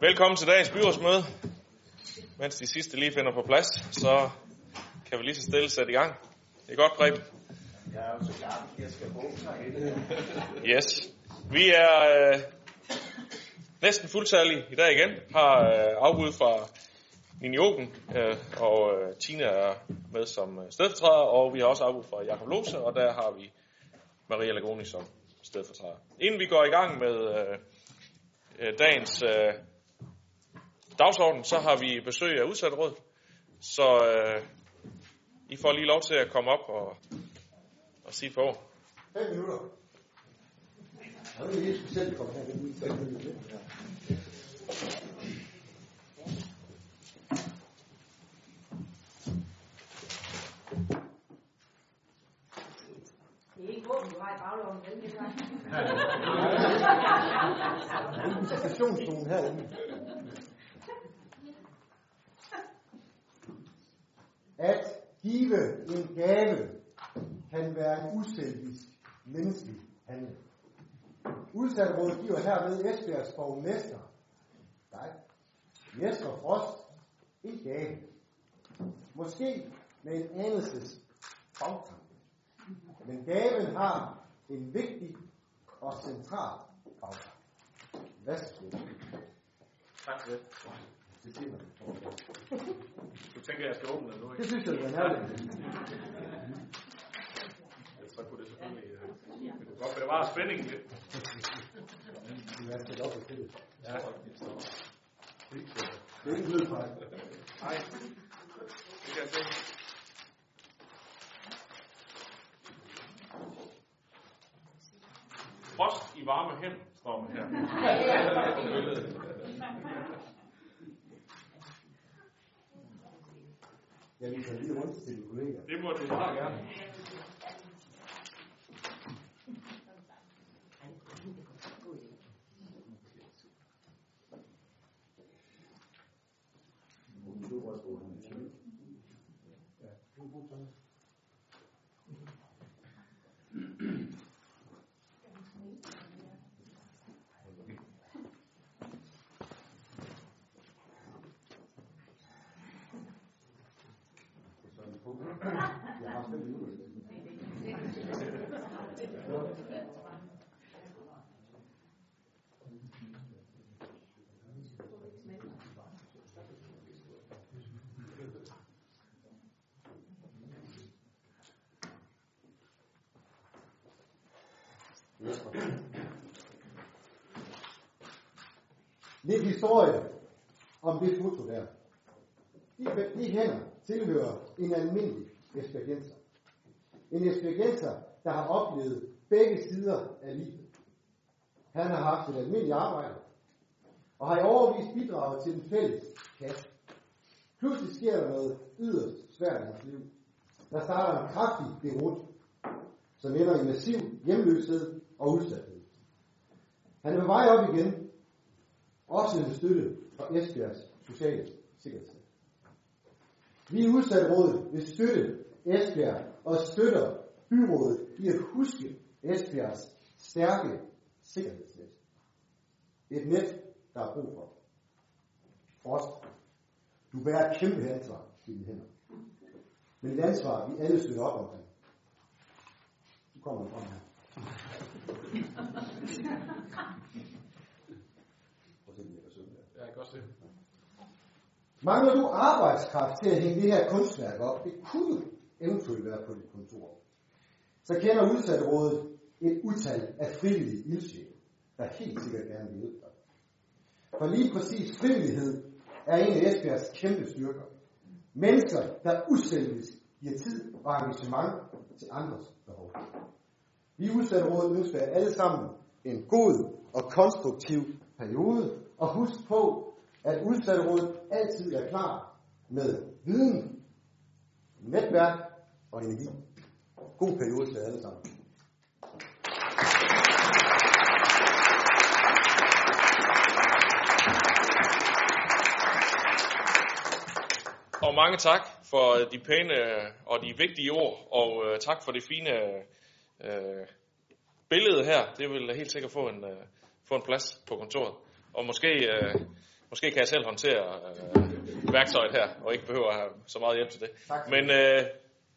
Velkommen til dagens byrådsmøde. Mens de sidste lige finder på plads, så kan vi lige så stille sætte i gang. Det er godt, Preben. Jeg er jo så gammel, jeg skal bruge sig. Yes. Vi er næsten fuldtallige i dag igen. Har afbud fra Ninioken, og Tina er med som stedfortræder, og vi har også afbud fra Jakob Lohse, og der har vi Maria Lagoni som stedfortræder. Inden vi går i gang med dagens dagsorden, så har vi besøg af udsatterådet, så I får lige lov til at komme op og sige på. 5 minutter. Det er helt specielt at komme her. Det er ikke åbent, du har i bagloven, vel? Det er en stationszone herinde. 2. En gave kan være en uselvisk menneskelig handling. Udsatterådet giver herved Esbjergs borgmester, Jesper Frost, en gave. Måske med en anelses bagtanke. Men gaven har en vigtig og central bagtanke. Værsgo. Tak for det. Det siger man. Du tænker, jeg skal åbne det nu, ikke? Det synes jeg, det er herligt. Så kunne det selvfølgelig... Det kunne godt bevare spændingen lidt. Du er stillet op og til det. Ja. Det er ikke lyd fra dig. Nej. Det kan jeg se. Frost i varme hænder, står man her. Jeg vil tage lige rundt til dine kollegaer. Det må du meget gerne. Lidt historie om det foto der. De hænder tilhører en almindelig esbjergenser. En esbjergenser, der har oplevet begge sider af livet. Han har haft et almindeligt arbejde, og har i overvist bidraget til den fælles kasse. Pludselig sker der noget yderst svært i hans liv. Der starter en kraftig derud, som ender i massiv hjemløshed og udsathed. Han er på vej op igen, også med støtte fra Esbjergs Sociale Sikkerhed. Vi i Udsatterådet vil støtte Esbjerg og støtter byrådet i at huske Esbjergs stærke sikkerhedsnet. Et net, der er brug for. Frost, du bærer et kæmpe ansvar i dine hænder. Men et ansvar, vi alle støtter op omkring. Du kommer frem her. Mangler du arbejdskraft til at hænge det her kunstværk op? Det kunne eventuelt være på dit kontor. Så kender Udsatterådet et utal af frivillige ildsjæle, der helt sikkert gerne vil hjælpe dig. For lige præcis frivillighed er en af Esbjergs kæmpe styrker. Mennesker, der uselvisk giver tid og engagement til andres behov. Vi i Udsatterådet ønsker jer alle sammen en god og konstruktiv periode, og husk på, at Udsatterådet altid er klar med viden, netværk og energi. God periode til alle sammen. Og mange tak for de pæne og de vigtige ord, og tak for det fine billede her. Det vil helt sikkert få en plads på kontoret. Og måske Måske kan jeg selv håndtere værktøjet her, og ikke behøver at have så meget hjælp til det. Tak. Men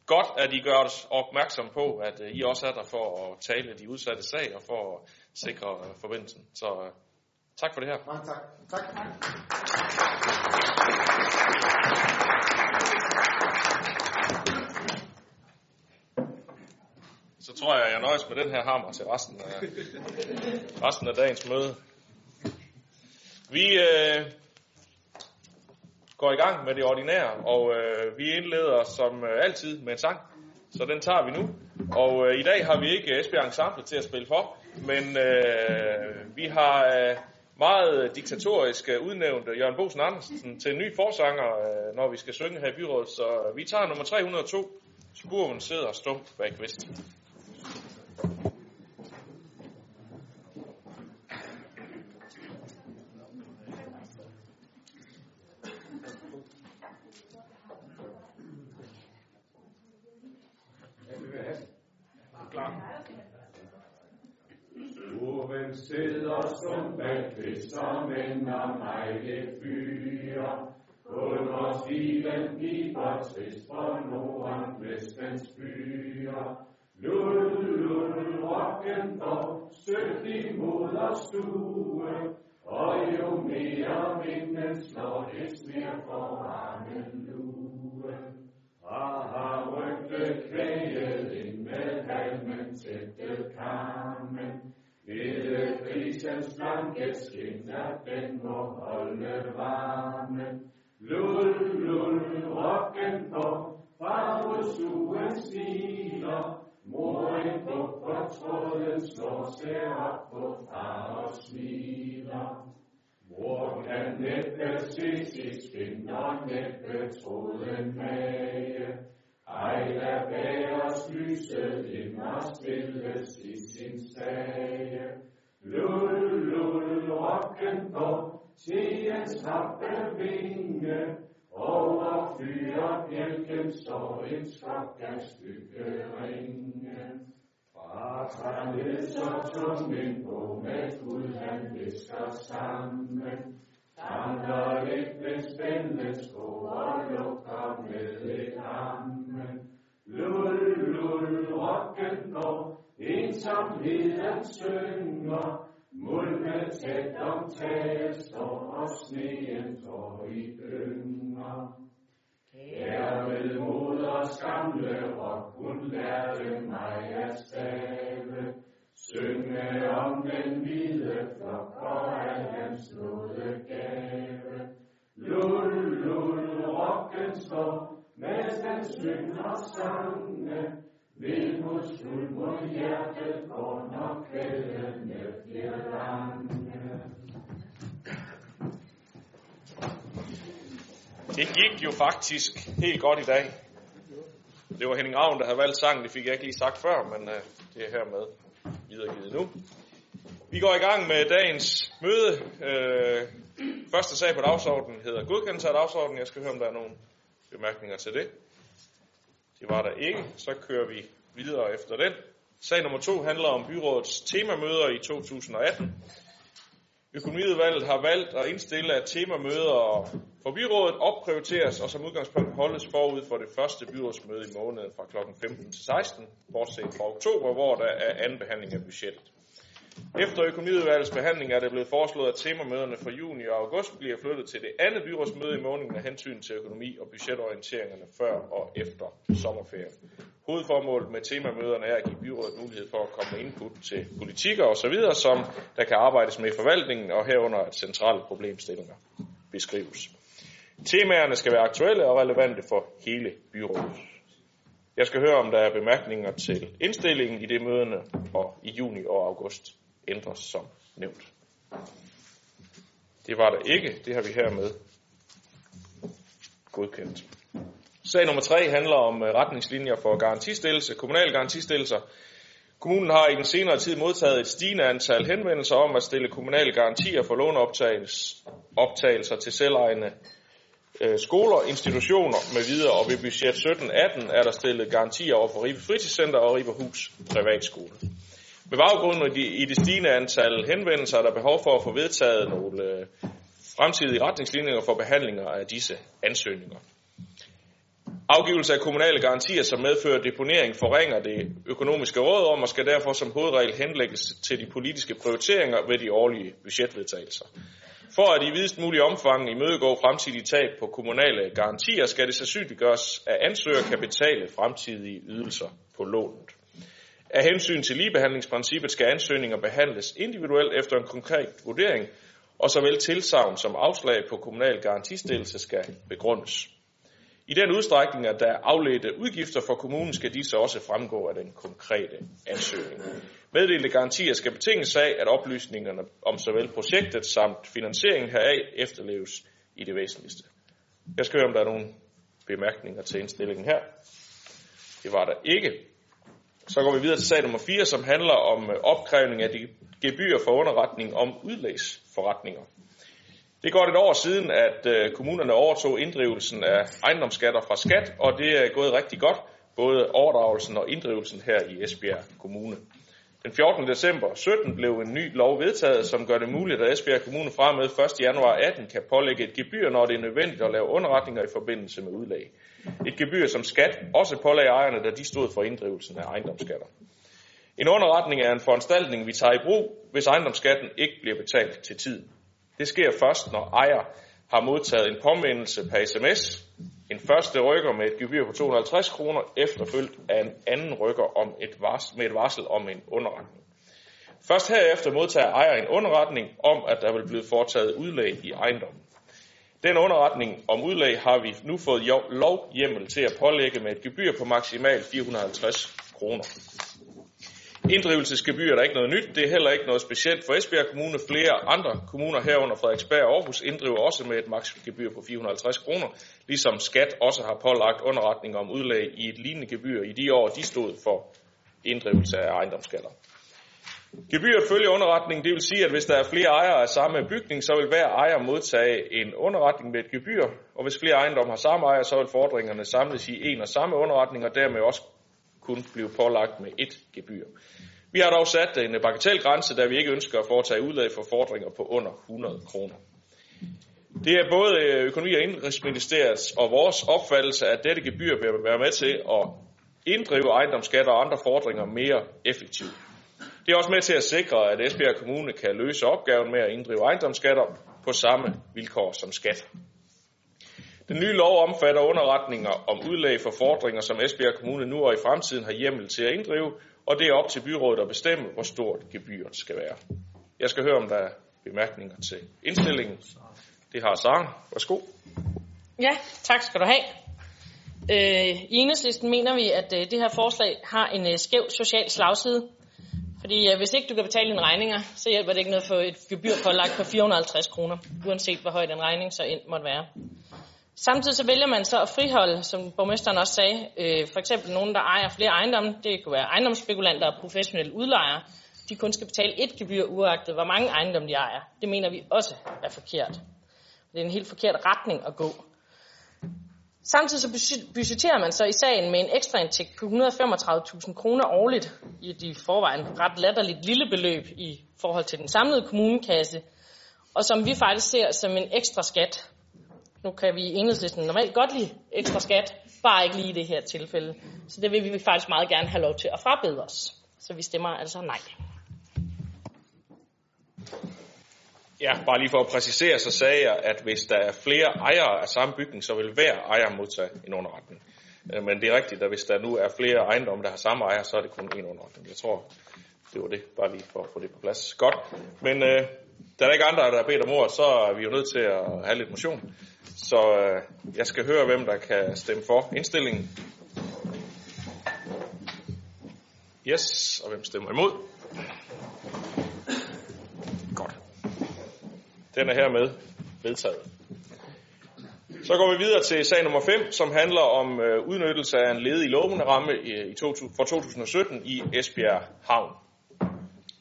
godt, at I gør os opmærksom på, at I også er der for at tale de udsatte sag og for at sikre forbindelsen. Så tak for det her. Mange tak. Tak. Så tror jeg, at jeg nøjes med den her hammer til resten af dagens møde. Vi går i gang med det ordinære, og vi indleder som altid med en sang, så den tager vi nu. Og i dag har vi ikke Esbjerg Ensemble til at spille for, men vi har meget diktatorisk udnævnt Jørgen Bosen Andersen til en ny forsanger, når vi skal synge her i byrådet. Så vi tager nummer 302, Spurven sidder stump bag kvist. Spurven sidder stump bag kvist, som ender mig det fyre. Under stilen bliver trist for nordvestens byer. Lul, lul, rock'n'roll, søgt i moderstue. Og jo mere vinden slår, des mere får armen lue. Aha, rygte kvæget ind med halmen tætte kammen. Hvide grisens blanke skin, at den må holde varmen. Lul, lul, rock'n'roll, farvesugen stiler. Mor en buk på tråden slår sig op på far og smiler. Mor kan næppe se sit skind og næppe tråden mage. Ej, der bæres lyset ind og spilles i sin sage. Lul, lul, rock'n'roll. Tidens happe vinge, over fyre bjælken, så en skok af stykke ringe. Far tager ned, så tungen på med Gud, han visker sammen. Samler lidt ved spændende sko og lukker med et hammen. Lul, lul, rock'n'roll, ensomheden synger. Mulden tæt om taget står, og sneen tår i yngre. Her ved moders gamle rock, hun lærte mig at stave. Synge om den hvide flok, og al hans nåde gave. Lul, lul, rocken står, mens den synger sange. Vil mod skud mod hjertet går, når kvældene bliver lange. Det gik jo faktisk helt godt i dag. Det var Henning Ravn, der havde valgt sangen. Det fik jeg ikke lige sagt før, men det er hermed videregivet nu. Vi går i gang med dagens møde. Første sag på dagsordenen hedder godkendelse af dagsordenen. Jeg skal høre, om der er nogle bemærkninger til det. Det var der ikke, så kører vi videre efter den. Sag nummer 2 handler om byrådets temamøder i 2018. Økonomiudvalget har valgt at indstille, at temamøder for byrådet opprioriteres og som udgangspunkt holdes forud for det første byrådsmøde i måneden fra kl. 15 til 16, bortset fra oktober, hvor der er anden behandling af budgettet. Efter økonomiudvalgets behandling er det blevet foreslået, at temamøderne for juni og august bliver flyttet til det andet byrådsmøde i måneden af hensyn til økonomi og budgetorienteringerne før og efter sommerferien. Hovedformålet med temamøderne er at give byrådet mulighed for at komme med input til politikker osv., som der kan arbejdes med i forvaltningen og herunder at centrale problemstillinger beskrives. Temaerne skal være aktuelle og relevante for hele byrådet. Jeg skal høre, om der er bemærkninger til indstillingen i det møderne og i juni og august ændres som nævnt. Det var der ikke. Det har vi hermed godkendt. Sag nummer 3 handler om retningslinjer for garantistillelse, kommunale garantistillelser. Kommunen har i den senere tid modtaget et stigende antal henvendelser om at stille kommunale garantier for låneoptagelser til selvejende skoler, institutioner med videre, og ved budget 17-18 er der stillet garantier over for Ribe Fritidscenter og Ribehus Privatskole. Med baggrund i det stigende antal henvendelser er der behov for at få vedtaget nogle fremtidige retningslinjer for behandlinger af disse ansøgninger. Afgivelse af kommunale garantier, som medfører deponering, forringer det økonomiske råderum og skal derfor som hovedregel henlægges til de politiske prioriteringer ved de årlige budgetvedtagelser. For at i videst mulig omfang imødegå fremtidige tab på kommunale garantier, skal det sandsynliggøres, at ansøger kan betale fremtidige ydelser på lånet. Af hensyn til ligebehandlingsprincippet skal ansøgninger behandles individuelt efter en konkret vurdering, og såvel tilsagn som afslag på kommunal garantistillelse skal begrundes. I den udstrækning, at der er afledte udgifter for kommunen, skal disse også fremgå af den konkrete ansøgning. Meddelte garantier skal betinges af, at oplysningerne om såvel projektet samt finansieringen heraf efterleves i det væsentligste. Jeg skal høre, om der er nogle bemærkninger til indstillingen her. Det var der ikke. Så går vi videre til sag nummer 4, som handler om opkrævning af de gebyrer for underretning om udlægsforretninger. Det er godt et år siden, at kommunerne overtog inddrivelsen af ejendomsskatter fra skat, og det er gået rigtig godt, både overdragelsen og inddrivelsen her i Esbjerg Kommune. Den 14. december 17 blev en ny lov vedtaget, som gør det muligt, at Esbjerg Kommune fra med 1. januar 18 kan pålægge et gebyr, når det er nødvendigt at lave underretninger i forbindelse med udlæg. Et gebyr, som skat også pålagde ejerne, da de stod for inddrivelsen af ejendomsskatter. En underretning er en foranstaltning, vi tager i brug, hvis ejendomsskatten ikke bliver betalt til tiden. Det sker først, når ejer har modtaget en påmindelse per sms, en første rykker med et gebyr på 250 kroner, efterfulgt af en anden rykker med et varsel om en underretning. Først herefter modtager ejer en underretning om, at der vil blive foretaget udlæg i ejendommen. Den underretning om udlæg har vi nu fået lovhjemmel til at pålægge med et gebyr på maksimalt 450 kroner. Inddrivelsesgebyr er ikke noget nyt, det er heller ikke noget specielt for Esbjerg Kommune. Flere andre kommuner herunder Frederiksberg og Aarhus inddriver også med et maksgebyr på 450 kroner, ligesom skat også har pålagt underretninger om udlæg i et lignende gebyr i de år, de stod for inddrivelse af ejendomsskatter. Gebyret følger underretningen, det vil sige, at hvis der er flere ejere af samme bygning, så vil hver ejer modtage en underretning med et gebyr, og hvis flere ejendomme har samme ejer, så vil fordringerne samles i en og samme underretning, og dermed også kun blive pålagt med et gebyr. Vi har dog sat en bagatelgrænse, da vi ikke ønsker at foretage udlæg for fordringer på under 100 kroner. Det er både Økonomi- og Indenrigsministeriets og vores opfattelse, at dette gebyr vil være med til at inddrive ejendomsskatter og andre fordringer mere effektivt. Det er også med til at sikre, at Esbjerg Kommune kan løse opgaven med at inddrive ejendomsskatter på samme vilkår som skat. Den nye lov omfatter underretninger om udlæg for fordringer, som Esbjerg Kommune nu og i fremtiden har hjemmel til at inddrive, og det er op til byrådet at bestemme, hvor stort gebyret skal være. Jeg skal høre, om der er bemærkninger til indstillingen. Det har Sara. Værsgo. Ja, tak skal du have. I Enhedslisten mener vi, at det her forslag har en skæv social slagside. Fordi hvis ikke du kan betale dine regninger, så hjælper det ikke noget at få et gebyr pålagt på 450 kroner, uanset hvor høj den regning så end måtte være. Samtidig så vælger man så at friholde, som borgmesteren også sagde, for eksempel nogen, der ejer flere ejendomme. Det kunne være ejendomsspekulanter og professionelle udlejere. De kun skal betale ét gebyr, uagtet hvor mange ejendomme de ejer. Det mener vi også er forkert. Det er en helt forkert retning at gå. Samtidig så budgeterer man så i sagen med en ekstraindtægt på 135.000 kroner årligt. I de forvejen ret latterligt lille beløb i forhold til den samlede kommunekasse. Og som vi faktisk ser som en ekstra skat. Nu kan vi i Enhedslisten normalt godt lide ekstra skat, bare ikke lige i det her tilfælde. Så det vil vi faktisk meget gerne have lov til at frabede os. Så vi stemmer altså nej. Ja, bare lige for at præcisere, så sagde jeg, at hvis der er flere ejere af samme bygning, så vil hver ejer modtage en underretning. Men det er rigtigt, at hvis der nu er flere ejendomme, der har samme ejer, så er det kun en underretning. Jeg tror, det var det. Bare lige for at få det på plads. Godt. Men da der ikke er andre, der har bedt om ordet, så er vi jo nødt til at have lidt motion. Så jeg skal høre, hvem der kan stemme for indstillingen. Yes, og hvem stemmer imod? Godt. Den er hermed vedtaget. Så går vi videre til sag nummer 5, som handler om udnyttelse af en ledig låneramme for 2017 i Esbjerg Havn.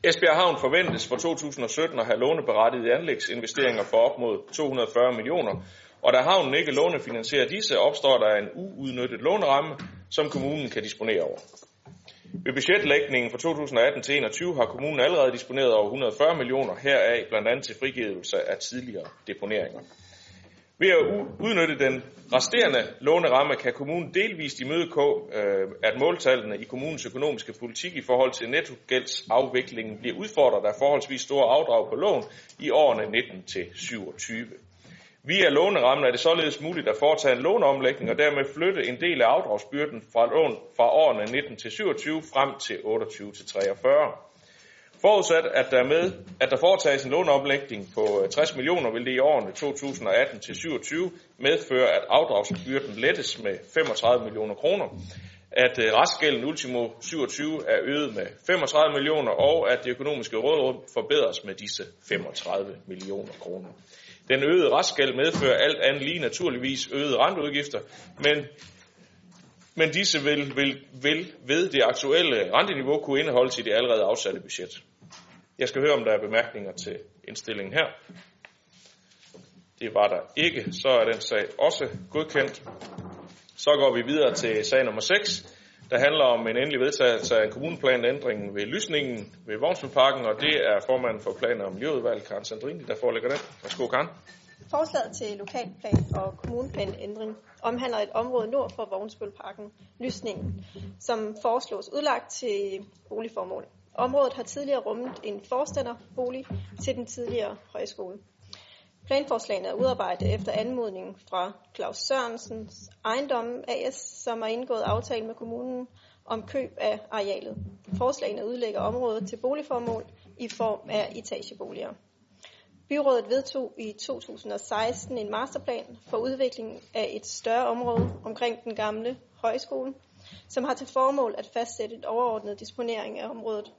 Esbjerg Havn forventes for 2017 at have låneberettigede anlægsinvesteringer for op mod 240 millioner, og da havnen ikke lånefinansierer disse, opstår der en uudnyttet låneramme, som kommunen kan disponere over. Ved budgetlægningen for 2018-21 har kommunen allerede disponeret over 140 millioner heraf, blandt andet til frigivelse af tidligere deponeringer. Ved at udnytte den resterende låneramme kan kommunen delvist imødegå, at måltallene i kommunens økonomiske politik i forhold til nettogældsafviklingen bliver udfordret af forholdsvis store afdrag på lån i årene 19-27. Via lånerammen er det således muligt at foretage en låneomlægning og dermed flytte en del af afdragsbyrden fra lån fra årene 19-27 frem til 28-43. Forudsat, at der foretages en låneomlægning på 60 millioner, vil det i årene 2018-27 medføre, at afdragsbyrden lettes med 35 millioner kroner, at restgælden ultimo 27 er øget med 35 millioner, og at det økonomiske rådrum forbedres med disse 35 millioner kroner. Den øgede restgæld medfører alt andet lige naturligvis øgede renteudgifter, men disse vil ved det aktuelle renteniveau kunne indeholdes i det allerede afsatte budget. Jeg skal høre, om der er bemærkninger til indstillingen her. Det var der ikke, så er den sag også godkendt. Så går vi videre til sag nummer 6, der handler om en endelig vedtagelse af kommuneplanændringen ved Lysningen ved Vognsbølparken, og det er formanden for planer og miljøudvalg, Karen Sandrini, der forelægger den. Værsgo, Karen. Forslaget til lokalplan og kommuneplanændring omhandler et område nord for Vognsbølparken, Lysningen, som foreslås udlagt til boligformål. Området har tidligere rummet en forstanderbolig til den tidligere højskole. Planforslagene er udarbejdet efter anmodningen fra Claus Sørensens Ejendomme AS, som har indgået aftale med kommunen om køb af arealet. Forslagene udlægger området til boligformål i form af etageboliger. Byrådet vedtog i 2016 en masterplan for udviklingen af et større område omkring den gamle højskole, som har til formål at fastsætte et overordnet disponering af området.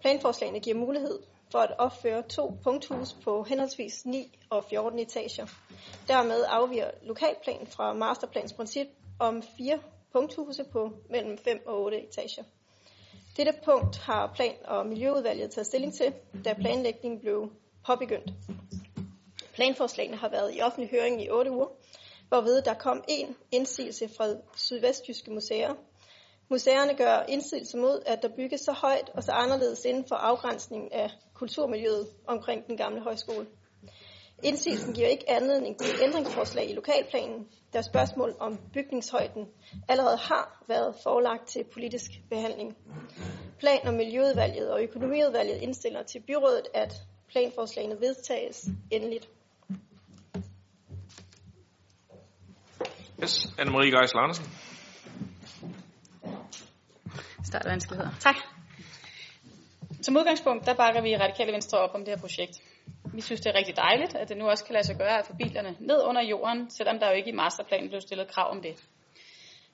Planforslagene giver mulighed for at opføre 2 punkthuse på henholdsvis 9 og 14 etager. Dermed afviger lokalplanen fra masterplans princip om 4 punkthuse på mellem 5 og 8 etager. Dette punkt har plan- og miljøudvalget taget stilling til, da planlægningen blev påbegyndt. Planforslagene har været i offentlig høring i 8 uger, hvorved der kom 1 indsigelse fra Sydvestjyske Museer. Museerne gør indsigelse mod, at der bygges så højt og så anderledes inden for afgrænsningen af kulturmiljøet omkring den gamle højskole. Indsigelsen giver ikke anledning til ændringsforslag i lokalplanen, da spørgsmål om bygningshøjden allerede har været forelagt til politisk behandling. Plan- og miljøudvalget og økonomiudvalget indstiller til byrådet, at planforslagene vedtages endeligt. Yes, Anne-Marie Geisel Andersen. Tak. Som udgangspunkt, der bakker vi i Radikale Venstre op om det her projekt. Vi synes, det er rigtig dejligt, at det nu også kan lade sig gøre at få bilerne ned under jorden, selvom der jo ikke i masterplanen blev stillet krav om det.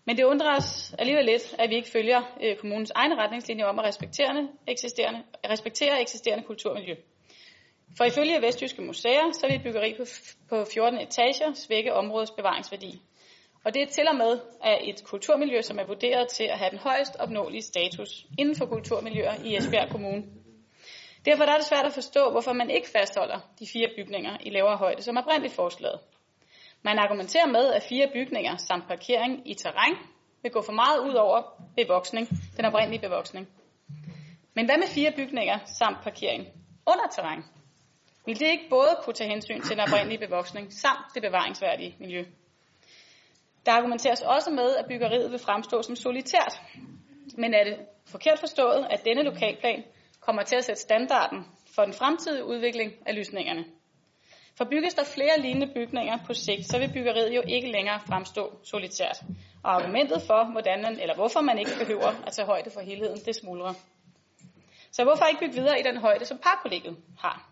Men det undrer os alligevel lidt, at vi ikke følger kommunens egne retningslinjer om at respektere eksisterende kulturmiljø. For ifølge Vestjyske Museer, så vil et byggeri på 14 etager svække områdets bevaringsværdi. Og det er til og med af et kulturmiljø, som er vurderet til at have den højst opnåelige status inden for kulturmiljøer i Esbjerg Kommune. Derfor er det svært at forstå, hvorfor man ikke fastholder de 4 bygninger i lavere højde, som er oprindeligt foreslået. Man argumenterer med, at 4 bygninger samt parkering i terræn vil gå for meget ud over bevoksning, den oprindelige bevoksning. Men hvad med 4 bygninger samt parkering under terræn? Vil det ikke både kunne tage hensyn til den oprindelige bevoksning samt det bevaringsværdige miljø? Der argumenteres også med, at byggeriet vil fremstå som solitært. Men er det forkert forstået, at denne lokalplan kommer til at sætte standarden for den fremtidige udvikling af lysningerne? For bygges der flere lignende bygninger på sigt, så vil byggeriet jo ikke længere fremstå solitært. Og argumentet for, hvorfor man ikke behøver at tage højde for helheden, det smuldrer. Så hvorfor ikke bygge videre i den højde, som parkollegiet har?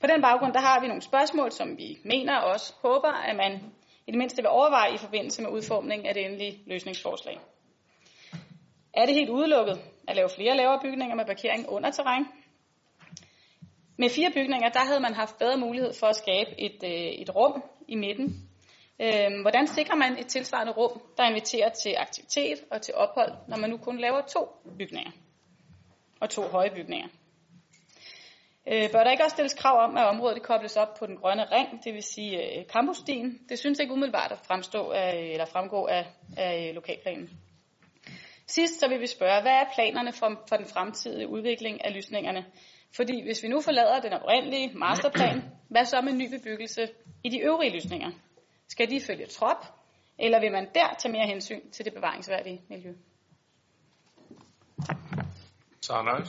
På den baggrund der har vi nogle spørgsmål, som vi mener og også håber, at man i det mindste vil overveje i forbindelse med udformningen af det endelige løsningsforslag. Er det helt udelukket at lave flere lavere bygninger med parkering under terræn? Med 4 bygninger, der havde man haft bedre mulighed for at skabe et rum i midten. Hvordan sikrer man et tilsvarende rum, der inviterer til aktivitet og til ophold, når man nu kun laver 2 bygninger og 2 høje bygninger? Bør der ikke også stilles krav om, at området kobles op på den grønne ring, det vil sige campusstien? Det synes ikke umiddelbart at fremgå af lokalplanen. Sidst så vil vi spørge, hvad er planerne for den fremtidige udvikling af lysningerne? Fordi hvis vi nu forlader den oprindelige masterplan, hvad så med ny bebyggelse i de øvrige lysninger? Skal de følge trop, eller vil man der tage mere hensyn til det bevaringsværdige miljø? Tak. Sara.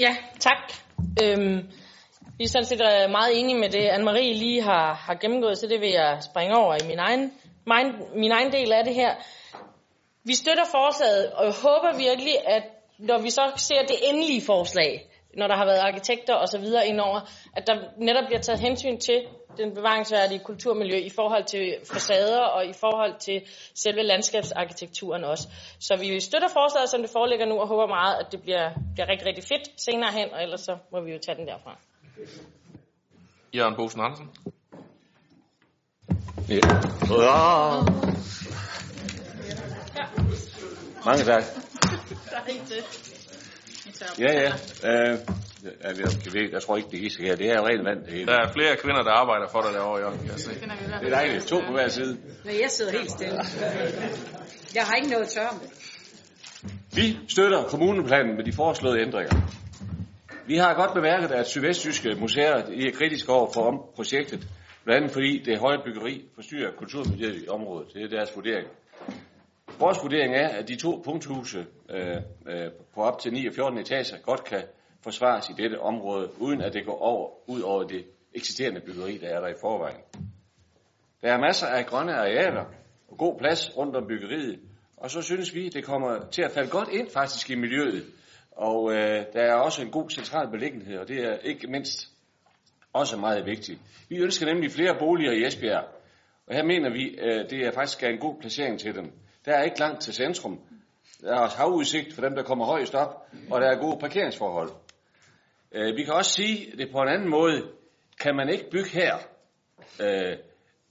Ja, tak. Vi er sådan set meget enige med det, Anne-Marie lige har gennemgået, så det vil jeg springe over i min egen del af det her. Vi støtter forslaget, og jeg håber virkelig, at når vi så ser det endelige forslag, når der har været arkitekter osv. indover, at der netop bliver taget hensyn til den bevaringsværdige kulturmiljø i forhold til facader og i forhold til selve landskabsarkitekturen også. Så vi støtter forslaget, som det foreligger nu, og håber meget, at det bliver rigtig, rigtig fedt senere hen, og ellers så må vi jo tage den derfra. Jørgen Bosen Andersen. Ja. Wow. Mange tak. Ja. Jeg tror ikke, det er her. Det er jo rent vand, det hele. Der er flere kvinder, der arbejder for dig derovre, Jørgen. Det er dejligt. 2 på hver side. Men jeg sidder helt stille. Jeg har ikke noget tør om det. Vi støtter kommuneplanen med de foreslåede ændringer. Vi har godt bemærket, at Sydvestjyske Museer er kritiske over for projektet, bl.a. fordi det høje byggeri forstyrrer kulturmiljøet i området. Det er deres vurdering. Vores vurdering er, at de 2 punkthuse på op til 9 og 14 etager godt kan forsvares i dette område, uden at det går ud over det eksisterende byggeri, der er der i forvejen. Der er masser af grønne arealer og god plads rundt om byggeriet, og så synes vi, det kommer til at falde godt ind faktisk i miljøet. Og der er også en god central beliggenhed, og det er ikke mindst også meget vigtigt. Vi ønsker nemlig flere boliger i Esbjerg, og her mener vi, det er faktisk en god placering til dem. Der er ikke langt til centrum, der er også havudsigt for dem, der kommer højst op, og der er gode parkeringsforhold. Vi kan også sige det på en anden måde. Kan man ikke bygge her,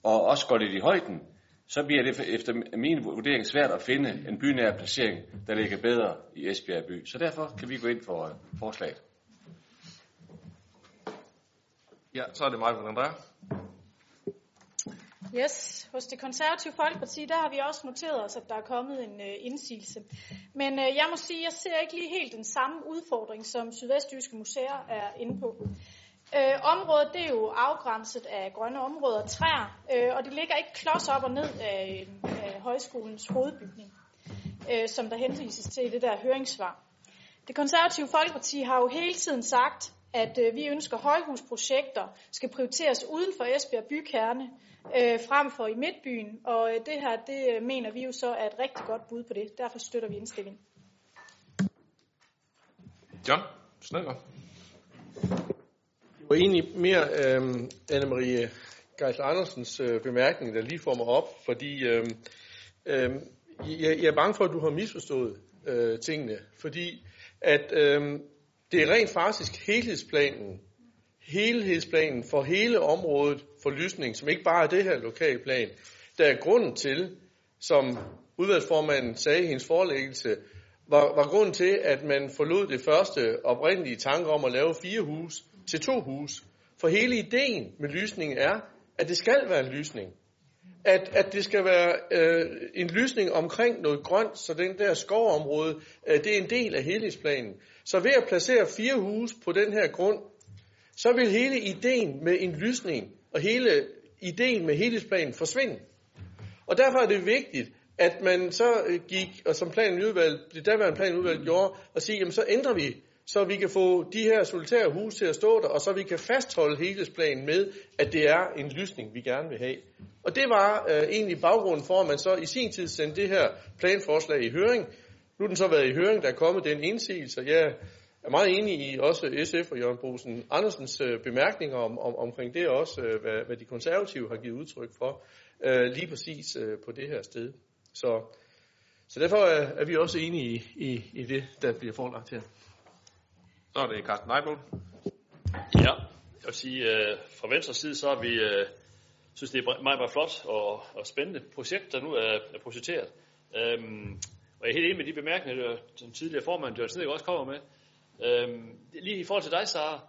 og også gå lidt i højden, så bliver det efter min vurdering svært at finde en bynær placering, der ligger bedre i Esbjerg by. Så derfor kan vi gå ind for forslaget. Ja, så er det mig, hvordan der er. Yes, hos Det Konservative Folkeparti, der har vi også noteret os, at der er kommet en indsigelse. Men jeg må sige, at jeg ser ikke lige helt den samme udfordring, som Sydvestjyske Museer er inde på. Området det er jo afgrænset af grønne områder og træer, og det ligger ikke klods op og ned af højskolens hovedbygning, som der henvises til i det der høringssvar. Det Konservative Folkeparti har jo hele tiden sagt, at vi ønsker, at højhusprojekter skal prioriteres uden for Esbjerg bykerne, frem for i midtbyen, og det her, det mener vi jo så er et rigtig godt bud på det. Derfor støtter vi indstillingen. John Snedgaard. Og egentlig mere Anne-Marie Geisel Andersens bemærkning, der lige får mig op, fordi jeg er bange for, at du har misforstået tingene, fordi at det er rent faktisk helhedsplanen for hele området for lysning, som ikke bare er det her lokale plan, der er grunden til, som udvalgsformanden sagde i hendes forelæggelse, var grunden til, at man forlod det første oprindelige tanke om at lave 4 huse til 2 huse. For hele ideen med lysningen er, at det skal være en lysning. At det skal være en lysning omkring noget grønt, så den der skovområde, det er en del af helhedsplanen. Så ved at placere 4 huse på den her grund, så vil hele ideen med en lysning og hele ideen med helhedsplanen forsvinde. Og derfor er det vigtigt, at man så gik, og som planudvalget, det daværende planudvalg gjorde, og sige, jamen så ændrer vi, så vi kan få de her solitære huse til at stå der, og så vi kan fastholde helhedsplanen med, at det er en lysning, vi gerne vil have. Og det var egentlig baggrunden for, at man så i sin tid sendte det her planforslag i høring. Nu har den så været i høring, der er kommet den indsigelse, og jeg er meget enig i også SF og Jørgen Bosen Andersens bemærkninger omkring det også, hvad de konservative har givet udtryk for, lige præcis på det her sted. Så derfor er vi også enige i det, der bliver forelagt her. Så er det Carsten Eibold. Ja, jeg vil sige, fra Venstres side, så er vi, synes det er meget flot og spændende projekt, der nu er projekteret. Og jeg er helt enig med de bemærkninger, den tidligere formand, Jørgen Snedgaard, også kommer med. Lige i forhold til dig, Sara,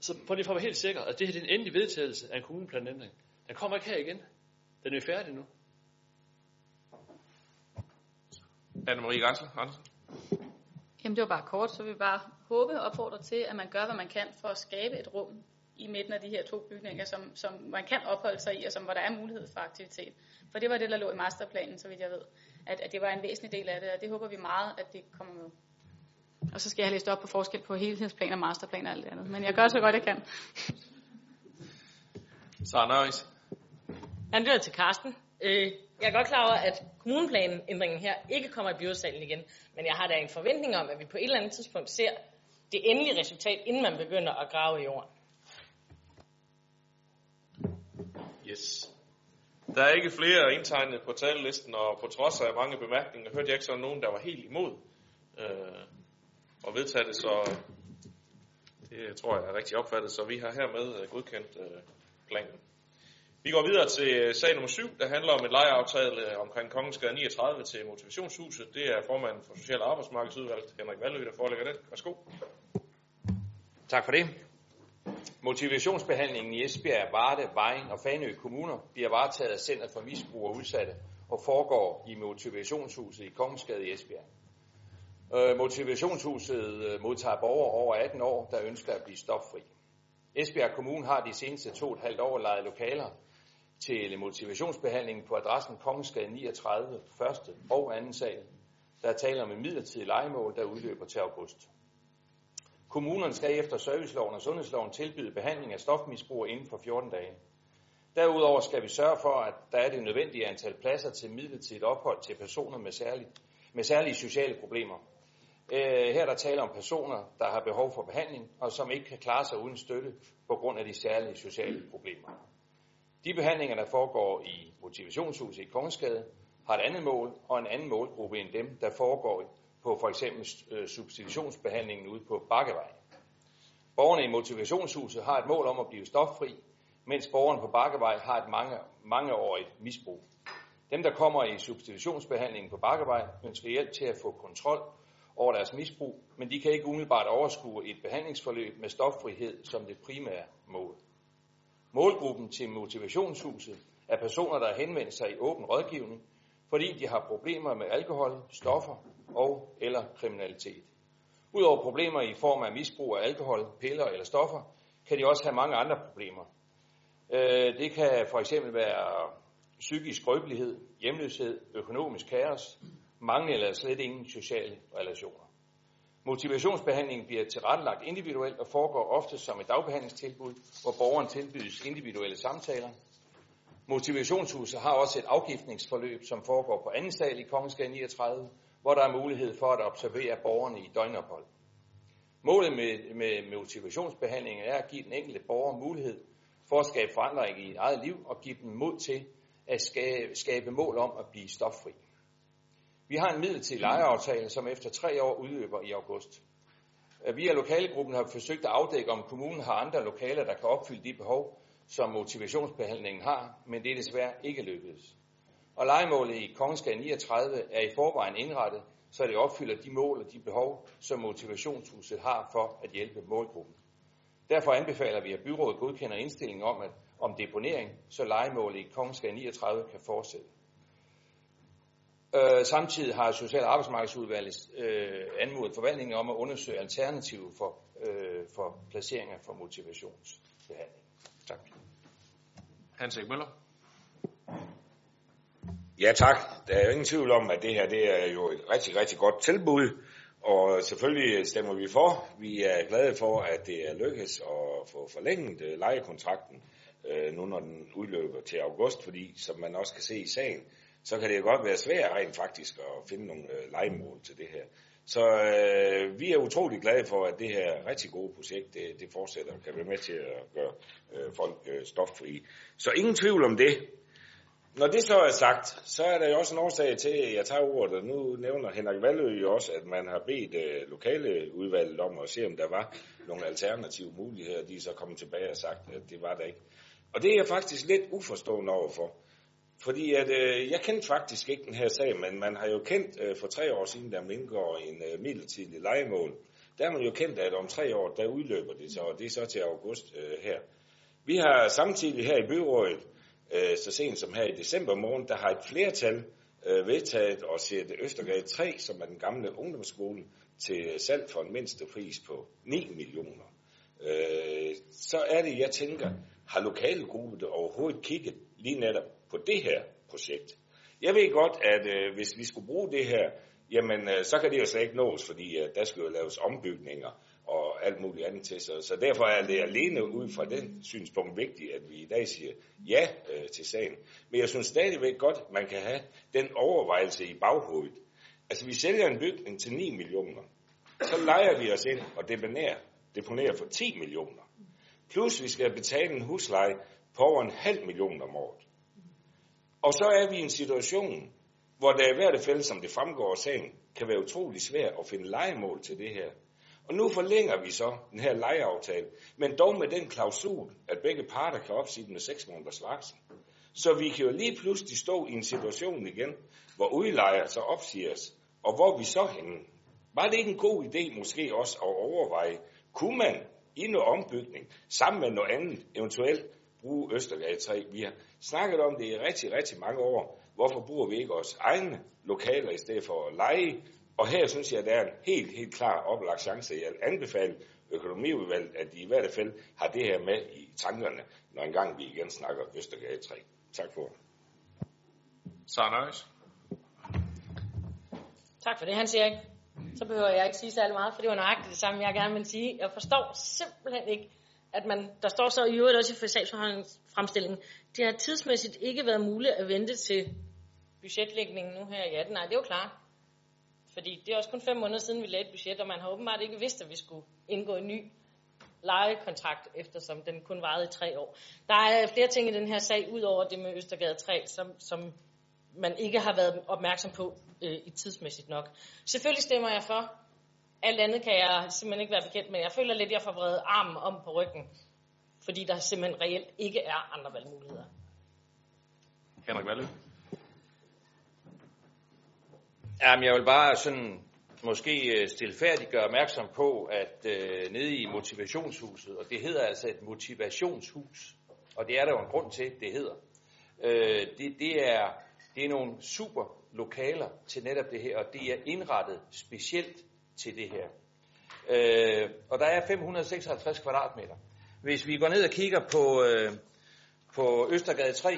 så på det for at være helt sikker, at det her er den endelige vedtagelse af en kommuneplanændring. Den kommer ikke her igen. Den er færdig nu. Anne-Marie Geisel Andersen. Jamen det var bare kort, så vi bare håbe og opfordre til, at man gør, hvad man kan for at skabe et rum i midten af de her to bygninger, som man kan opholde sig i, og som, hvor der er mulighed for aktivitet. For det var det, der lå i masterplanen, så vidt jeg ved, at det var en væsentlig del af det, og det håber vi meget, at det kommer med. Og så skal jeg have læst op på forskel på helhedsplaner, masterplaner og alt det andet, men jeg gør så godt, jeg kan. Sara Nøjs. Han lyder til Karsten. Jeg er godt klar over, at kommuneplanændringen her ikke kommer i byrådssalen igen, men jeg har da en forventning om, at vi på et eller andet tidspunkt ser det endelige resultat, inden man begynder at grave i jorden. Yes. Der er ikke flere indtegnet på talelisten, og på trods af mange bemærkninger, hørte jeg ikke sådan nogen, der var helt imod at vedtage det, så det tror jeg er rigtig opfattet, så vi har hermed godkendt planen. Vi går videre til sag nummer 7, der handler om en lejeaftale omkring Kongensgade 39 til Motivationshuset. Det er formanden for Social- og Arbejdsmarkedsudvalget, Henrik Vallø, der forelægger det. Værsgo. Tak for det. Motivationsbehandlingen i Esbjerg, Varde, Vejen og Fanø kommuner bliver varetaget af Center for Misbrug og Udsatte og foregår i Motivationshuset i Kongensgade i Esbjerg. Motivationshuset modtager borgere over 18 år, der ønsker at blive stoffri. Esbjerg Kommune har de seneste 2,5 år lejet lokaler til motivationsbehandling på adressen Kongensgade 39, 1. og 2. sal, der taler om en midlertidig lejemål, der udløber til august. Kommunerne skal efter serviceloven og sundhedsloven tilbyde behandling af stofmisbrugere inden for 14 dage. Derudover skal vi sørge for, at der er det nødvendige antal pladser til midlertidigt ophold til personer med særlige sociale problemer. Her er der tale om personer, der har behov for behandling, og som ikke kan klare sig uden støtte på grund af de særlige sociale problemer. De behandlinger, der foregår i Motivationshuset i Kongensgade, har et andet mål og en anden målgruppe end dem, der foregår på f.eks. substitutionsbehandlingen ude på Bakkevej. Borgerne i Motivationshuset har et mål om at blive stoffri, mens borgerne på Bakkevej har et mangeårigt misbrug. Dem, der kommer i substitutionsbehandlingen på Bakkevej, ønsker hjælp til at få kontrol over deres misbrug, men de kan ikke umiddelbart overskue et behandlingsforløb med stoffrihed som det primære mål. Målgruppen til Motivationshuset er personer, der henvender sig i åben rådgivning, fordi de har problemer med alkohol, stoffer og eller kriminalitet. Udover problemer i form af misbrug af alkohol, piller eller stoffer, kan de også have mange andre problemer. Det kan for eksempel være psykisk skrøbelighed, hjemløshed, økonomisk kaos, mange eller slet ingen sociale relationer. Motivationsbehandlingen bliver tilrettelagt individuelt og foregår ofte som et dagbehandlingstilbud, hvor borgeren tilbydes individuelle samtaler. Motivationshuset har også et afgiftningsforløb, som foregår på 2. sal i Kongensgade 39, hvor der er mulighed for at observere borgerne i døgnophold. Målet med motivationsbehandlingen er at give den enkelte borger mulighed for at skabe forandring i eget liv og give dem mod til at skabe mål om at blive stoffri. Vi har en midlertidig lejeaftale, som efter 3 år udløber i august. Vi af lokalegruppen har forsøgt at afdække, om kommunen har andre lokaler, der kan opfylde de behov, som motivationsbehandlingen har, men det er desværre ikke lykkedes. Og lejemålet i Kongensgade 39 er i forvejen indrettet, så det opfylder de mål og de behov, som Motivationshuset har for at hjælpe målgruppen. Derfor anbefaler vi, at byrådet godkender indstillingen om deponering, så lejemålet i Kongensgade 39 kan fortsætte. Samtidig har Social- og Arbejdsmarkedsudvalget anmodet forvaltningen om at undersøge alternativer for placeringer for motivationsbehandling. Tak. Hans Erik Møller. Ja tak. Der er jo ingen tvivl om, at det her det er jo et rigtig, rigtig godt tilbud, og selvfølgelig stemmer vi for. Vi er glade for, at det er lykkedes at få forlænget lejekontrakten, nu når den udløber til august, fordi som man også kan se i sagen, så kan det jo godt være svært rent faktisk at finde nogle lejemål til det her. Så vi er utrolig glade for, at det her rigtig gode projekt, det fortsætter og kan være med til at gøre folk stoffrie. Så ingen tvivl om det. Når det så er sagt, så er der jo også en årsag til, at jeg tager ordet, og nu nævner Henrik Vallø jo også, at man har bedt lokaleudvalget om at se, om der var nogle alternative muligheder, de er så kommet tilbage og sagt, at det var der ikke. Og det er jeg faktisk lidt uforstående overfor. Fordi at, jeg kendte faktisk ikke den her sag, men man har jo kendt for 3 år siden, da man indgår en midlertidig lejemål. Der har man jo kendt, at om 3 år, der udløber det så, og det er så til august her. Vi har samtidig her i byrådet, så sent som her i december måned, der har et flertal vedtaget at sætte Østergade 3, som er den gamle ungdomsskole, til salg for en mindstepris på 9 millioner. Så er det, jeg tænker, har lokalgruppen overhovedet kigget lige netop på det her projekt? Jeg ved godt, at hvis vi skulle bruge det her, jamen så kan det jo slet ikke nås, fordi der skal jo laves ombygninger og alt muligt andet til sig. Så derfor er det alene ud fra den synspunkt vigtigt, at vi i dag siger ja til sagen. Men jeg synes stadigvæk godt, man kan have den overvejelse i baghovedet. Altså vi sælger en bygning til 9 millioner, så lejer vi os ind og deponerer for 10 millioner. Plus vi skal betale en husleje på over 0,5 million om året. Og så er vi i en situation, hvor der i hvert fald, som det fremgår af sagen, kan være utrolig svært at finde lejemål til det her. Og nu forlænger vi så den her lejeaftale, men dog med den klausul, at begge parter kan opsige den med 6 måneders varsel. Så vi kan jo lige pludselig stå i en situation igen, hvor udlejer så opsiges, og hvor vi så henne. Var det ikke en god idé måske også at overveje, kunne man i noget ombygning, sammen med noget andet, eventuelt bruge Østergade 3? Vi har snakket om det i rigtig, rigtig mange år. Hvorfor bruger vi ikke vores egne lokaler i stedet for at leje? Og her synes jeg, at der er en helt, helt klar oplagt chance. Jeg anbefaler økonomiudvalget, at de i hvert fald har det her med i tankerne, når engang vi igen snakker Østergade 3. Tak for det. Sara. Tak for det, Hans Erik. Så behøver jeg ikke sige særlig meget, for det var nøjagtigt det samme, jeg gerne vil sige. Jeg forstår simpelthen ikke, at man, der står så i øvrigt også i sagsforhandlingsfremstillingen, det har tidsmæssigt ikke været muligt at vente til budgetlægningen nu her i 18. Nej, det er jo klart. Fordi det er også kun 5 måneder siden, vi lavede et budget, og man har åbenbart ikke vidst, at vi skulle indgå en ny lejekontrakt, eftersom den kun varede i 3 år. Der er flere ting i den her sag, ud over det med Østergade 3, som man ikke har været opmærksom på i tidsmæssigt nok. Selvfølgelig stemmer jeg for. Alt andet kan jeg simpelthen ikke være bekendt, men jeg føler lidt, at jeg får vredet armen om på ryggen, fordi der simpelthen reelt ikke er andre valgmuligheder. Henrik Vallø. Jamen, jeg vil bare sådan måske stilfærdigt gøre opmærksom på, at nede i Motivationshuset, og det hedder altså et motivationshus, og det er der jo en grund til, det hedder. Det er nogle super lokaler til netop det her, og det er indrettet specielt til det her. Og der er 556 kvadratmeter. Hvis vi går ned og kigger på Østergade 3,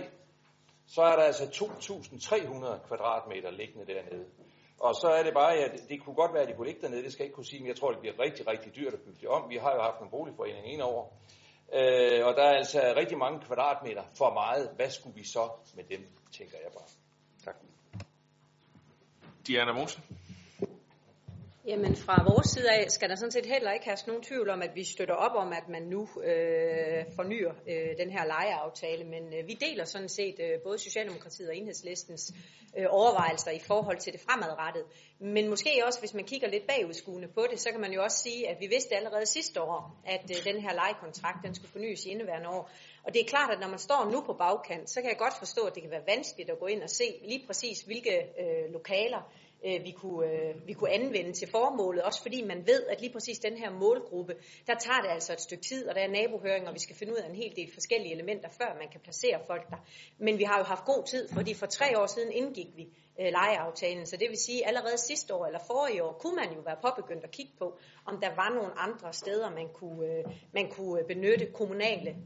så er der altså 2.300 kvadratmeter liggende dernede. Og så er det bare, at det kunne godt være, at de kunne ligge dernede, det skal jeg ikke kunne sige, men jeg tror, det bliver rigtig, rigtig dyrt at bygge det om. Vi har jo haft en boligforening en over, og der er altså rigtig mange kvadratmeter for meget. Hvad skulle vi så med dem, tænker jeg bare. Tak. Diana Mose. Jamen fra vores side af skal der sådan set heller ikke herske nogen tvivl om, at vi støtter op om, at man nu fornyer den her lejeaftale. Men vi deler sådan set både Socialdemokratiet og Enhedslistens overvejelser i forhold til det fremadrettede. Men måske også, hvis man kigger lidt bagudskuende på det, så kan man jo også sige, at vi vidste allerede sidste år, at den her lejekontrakt den skulle fornyes i indeværende år. Og det er klart, at når man står nu på bagkant, så kan jeg godt forstå, at det kan være vanskeligt at gå ind og se lige præcis, hvilke lokaler vi kunne anvende til formålet, også fordi man ved, at lige præcis den her målgruppe, der tager det altså et stykke tid, og der er nabohøringer, og vi skal finde ud af en hel del forskellige elementer, før man kan placere folk der. Men vi har jo haft god tid, fordi for 3 år siden indgik vi lejeaftalen, så det vil sige, at allerede sidste år eller forrige år, kunne man jo være påbegyndt at kigge på, om der var nogle andre steder, man kunne benytte kommunale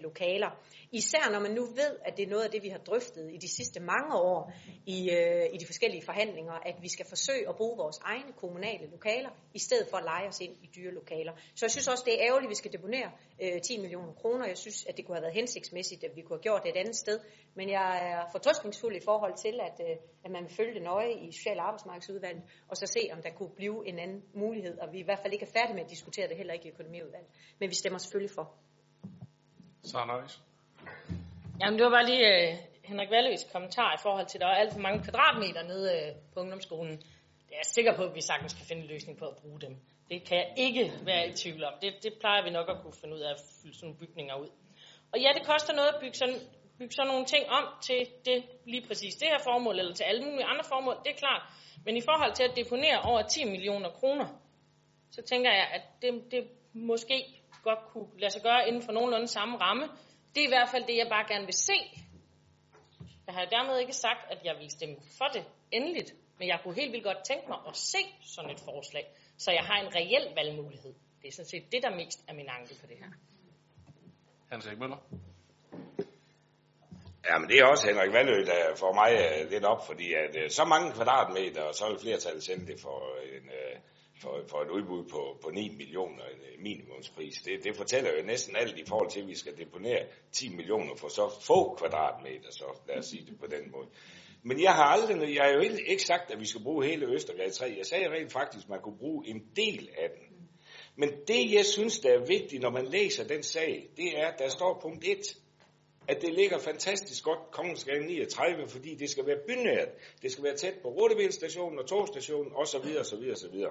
lokaler. Især når man nu ved, at det er noget af det, vi har drøftet i de sidste mange år i de forskellige forhandlinger, at vi skal forsøge at bruge vores egne kommunale lokaler, i stedet for at leje os ind i dyre lokaler. Så jeg synes også, det er ærgerligt, at vi skal deponere 10 millioner kroner. Jeg synes, at det kunne have været hensigtsmæssigt, at vi kunne have gjort det et andet sted. Men jeg er fortrøstningsfuld i forhold til, at man vil følge det nøje i Social- og Arbejdsmarkedsudvalget, og så se, om der kunne blive en anden mulighed. Og vi er i hvert fald ikke er færdige med at diskutere det, heller ikke i Økonomiudvalget. Men vi stemmer selvfølgelig for. Så nice. Jamen, det var bare lige Henrik Valløs kommentar i forhold til, der er alt for mange kvadratmeter nede på ungdomsskolen. Det er jeg sikker på, at vi sagtens kan finde en løsning på at bruge dem. Det kan jeg ikke være i tvivl om. Det plejer vi nok at kunne finde ud af at fylde sådan nogle bygninger ud. Og ja, det koster noget at bygge sådan nogle ting om til det, lige præcis det her formål, eller til alle mulige andre formål, det er klart. Men i forhold til at deponere over 10 millioner kroner, så tænker jeg, at det måske godt kunne lade sig gøre inden for nogenlunde samme ramme. Det er i hvert fald det, jeg bare gerne vil se Jeg har dermed ikke sagt, at jeg vil stemme for det endeligt, men jeg kunne helt vildt godt tænke mig at se sådan et forslag, så jeg har en reel valgmulighed. Det er sådan set det, der mest er min anke på det her. Hans Erik Møller. Jamen det er også Henrik Vallø, der får mig lidt op, fordi at så mange kvadratmeter, og så er flertallet sendt det for et udbud på 9 millioner minimumspris. Det fortæller jo næsten alt i forhold til, at vi skal deponere 10 millioner for så få kvadratmeter, så lad os sige det på den måde. Men jeg har jo ikke sagt, at vi skal bruge hele Østergade 3. Jeg sagde rent faktisk, at man kunne bruge en del af den. Men det, jeg synes, der er vigtigt, når man læser den sag, det er, at der står punkt 1, at det ligger fantastisk godt Kongensgade 39, fordi det skal være bynært. Det skal være tæt på rutebilstationen og togstationen osv. osv. osv.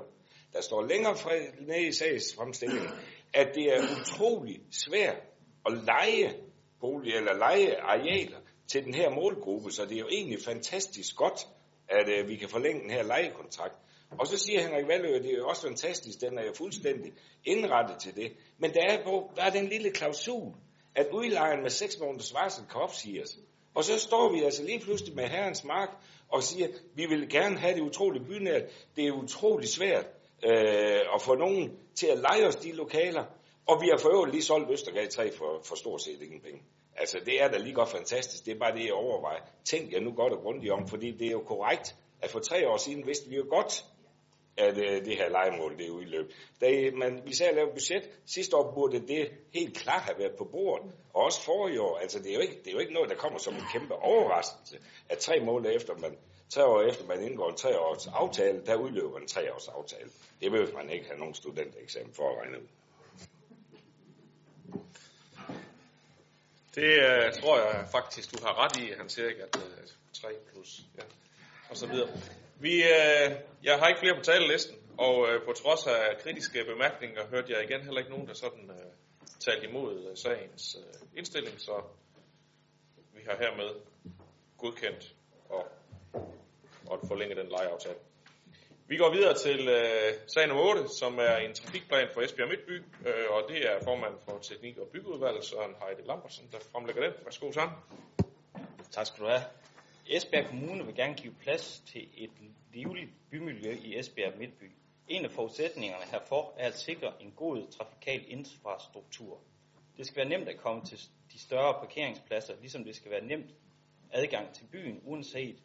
Der står længere nede i sagsfremstillingen, at det er utrolig svært at leje boliger eller leje arealer til den her målgruppe, så det er jo egentlig fantastisk godt, at vi kan forlænge den her lejekontrakt. Og så siger Henrik Vallø, at det er jo også fantastisk, den er jo fuldstændig indrettet til det. Men der er den lille klausul, at udlejeren med 6 måneders varsel kan opsiges. Og så står vi altså lige pludselig med herrens mark og siger, vi vil gerne have det utroligt bynært. Det er utroligt svært at få nogen til at leje os de lokaler. Og vi har for øvrigt lige solgt Østergade 3 for stort set ingen penge. Altså det er da lige godt fantastisk. Det er bare det, jeg overvejer. Tænk jeg nu godt og grundigt om, fordi det er jo korrekt, at for 3 år siden vidste vi jo godt, at det her lejemål, det er udløb. Da man især lavede budget, sidste år burde det helt klart have været på bordet, og også forrige år. Altså, det er jo ikke noget, der kommer som en kæmpe overraskelse, at 3 år efter man indgår en 3-års aftale, der udløber en 3-års aftale. Det behøver man ikke have nogen studentereksamen for at regne ud. Det tror jeg faktisk, du har ret i, han siger ikke, at 3 plus, ja, og så videre. Jeg har ikke flere på talelisten, og på trods af kritiske bemærkninger hørte jeg igen heller ikke nogen, der sådan talte imod sagens indstilling, så vi har hermed godkendt og forlænget den lejeaftale. Vi går videre til sag nummer 8, som er en trafikplan for Esbjerg Midtby, og det er formanden for Teknik- og Byggeudvalget, Søren Heide Lambertsen, der fremlægger den. Værsgo, Søren. Tak skal du have. Esbjerg Kommune vil gerne give plads til et livligt bymiljø i Esbjerg Midtby. En af forudsætningerne herfor er at sikre en god trafikal infrastruktur. Det skal være nemt at komme til de større parkeringspladser, ligesom det skal være nemt adgang til byen, uanset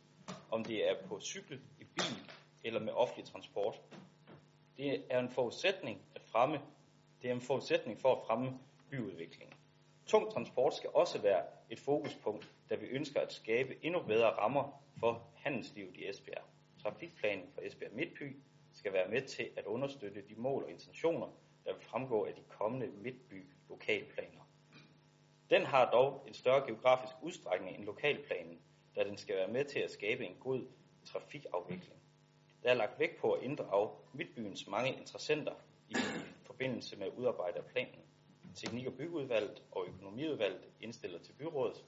om det er på cykel, i bil eller med offentlig transport. Det er en forudsætning for at fremme byudviklingen. Tung transport skal også være et fokuspunkt, da vi ønsker at skabe endnu bedre rammer for handelslivet i Esbjerg. Trafikplanen for Esbjerg Midtby skal være med til at understøtte de mål og intentioner, der vil fremgå af de kommende Midtby-lokalplaner. Den har dog en større geografisk udstrækning end lokalplanen, da den skal være med til at skabe en god trafikafvikling. Der er lagt vægt på at inddrage Midtbyens mange interessenter i forbindelse med udarbejde af planen. Teknik- og Byggeudvalget og Økonomiudvalget indstiller til byrådet,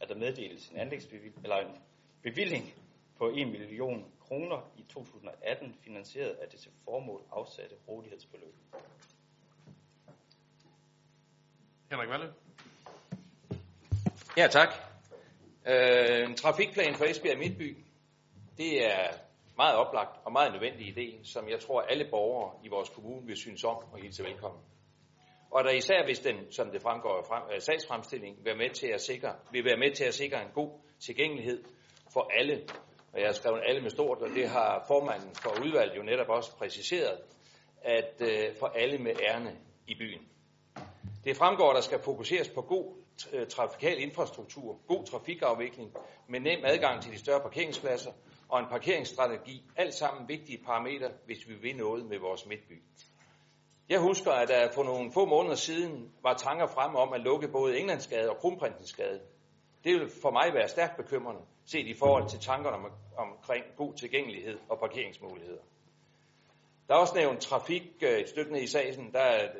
at der meddeles en bevilling på 1 million kroner i 2018, finansieret af det til formål afsatte rådighedsbeløb. Henrik Vallø. Ja, tak. En trafikplan for Esbjerg Midtby, det er meget oplagt og meget nødvendig idé, som jeg tror alle borgere i vores kommune vil synes om og hilse velkommen. Og der især, hvis den, som det fremgår af sagsfremstillingen, vil være med til at sikre en god tilgængelighed for alle. Og jeg har skrevet alle med stort, og det har formanden for udvalget jo netop også præciseret, at for alle med ærne i byen. Det fremgår, at der skal fokuseres på god trafikal infrastruktur, god trafikafvikling med nem adgang til de større parkeringspladser og en parkeringsstrategi. Alt sammen vigtige parametre, hvis vi vil noget med vores midtby. Jeg husker, at der for nogle få måneder siden var tanker frem om at lukke både Englandsgade og Kronprinsensgade. Det ville for mig være stærkt bekymrende, set i forhold til tankerne omkring god tilgængelighed og parkeringsmuligheder. Der er også nævnt trafik, et stykke ned i sagen, der er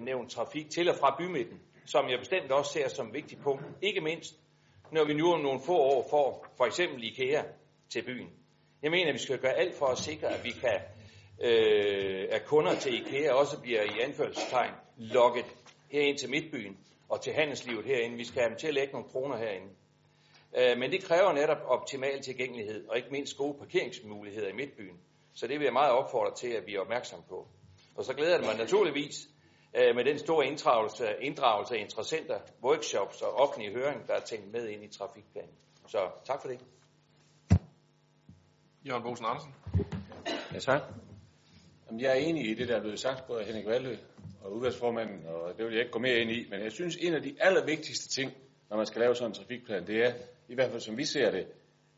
nævnt trafik til og fra bymidten, som jeg bestemt også ser som et vigtigt punkt. Ikke mindst, når vi nu om nogle få år får f.eks. IKEA til byen. Jeg mener, at vi skal gøre alt for at sikre, at vi kan at kunder til IKEA også bliver i anførselstegn lokket herind til Midtbyen og til handelslivet herinde. Vi skal have dem til at lægge nogle kroner herinde. Men det kræver netop optimal tilgængelighed og ikke mindst gode parkeringsmuligheder i midtbyen. Så det vil jeg meget opfordre til, at vi er opmærksom på. Og så glæder det mig naturligvis med den store inddragelse af interessenter, workshops og offentlige høring, der er tænkt med ind i trafikplanen. Så tak for det. Jørgen Bosen Andersen. Ja, tak. Jamen, jeg er enig i det, der er blevet sagt, både Henrik Vallø og udvalgsformanden, og det vil jeg ikke gå mere ind i. Men jeg synes, en af de allervigtigste ting, når man skal lave sådan en trafikplan, det er, i hvert fald som vi ser det,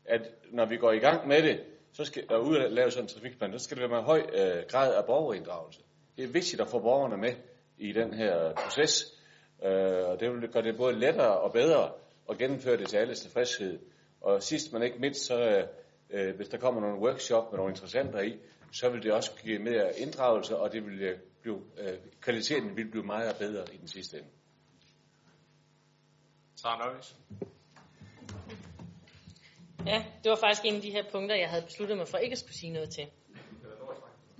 at når vi går i gang med det, så skal der ud at lave sådan en trafikplan, så skal det være med høj grad af borgerinddragelse. Det er vigtigt at få borgerne med i den her proces, og det vil gøre det både lettere og bedre at gennemføre det til alles tilfredshed. Og sidst men ikke mindst, så hvis der kommer nogle workshop med nogle interessenter i, så vil det også give mere inddragelse, og det vil blive, kvaliteten vil blive meget bedre i den sidste ende. Ja, det var faktisk en af de her punkter, jeg havde besluttet mig for ikke at skulle sige noget til.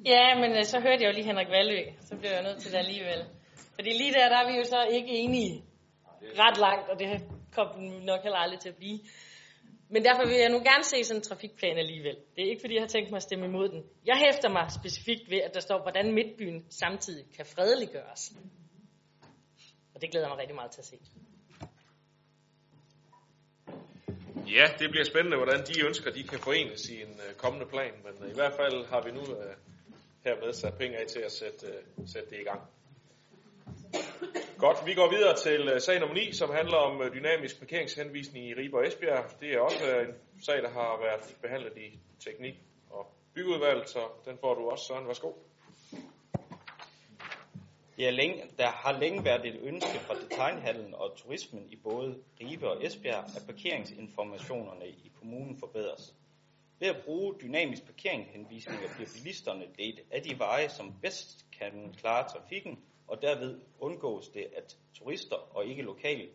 Ja, men så hørte jeg jo lige Henrik Vallø, så blev jeg nødt til det alligevel. Fordi lige der er vi jo så ikke enige ret langt, og det kom nok heller aldrig til at blive. Men derfor vil jeg nu gerne se sådan en trafikplan alligevel. Det er ikke fordi, jeg har tænkt mig at stemme imod den. Jeg hæfter mig specifikt ved, at der står, hvordan midtbyen samtidig kan fredeliggøres. Og det glæder mig rigtig meget til at se. Ja, det bliver spændende, hvordan de ønsker, de kan forenes i en kommende plan. Men i hvert fald har vi nu hermed sat penge af til at sætte det i gang. Godt, vi går videre til sag nummer 9, som handler om dynamisk parkeringshenvisning i Ribe og Esbjerg. Det er også en sag, der har været behandlet i teknik- og byggeudvalget, så den får du også, Søren. Værsgo. Ja, der har længe været et ønske fra detailhandlen og turismen i både Ribe og Esbjerg, at parkeringsinformationerne i kommunen forbedres. Ved at bruge dynamisk parkeringshenvisninger bliver bilisterne ledt af de veje, som bedst kan klare trafikken, og derved undgås det, at turister og ikke lokale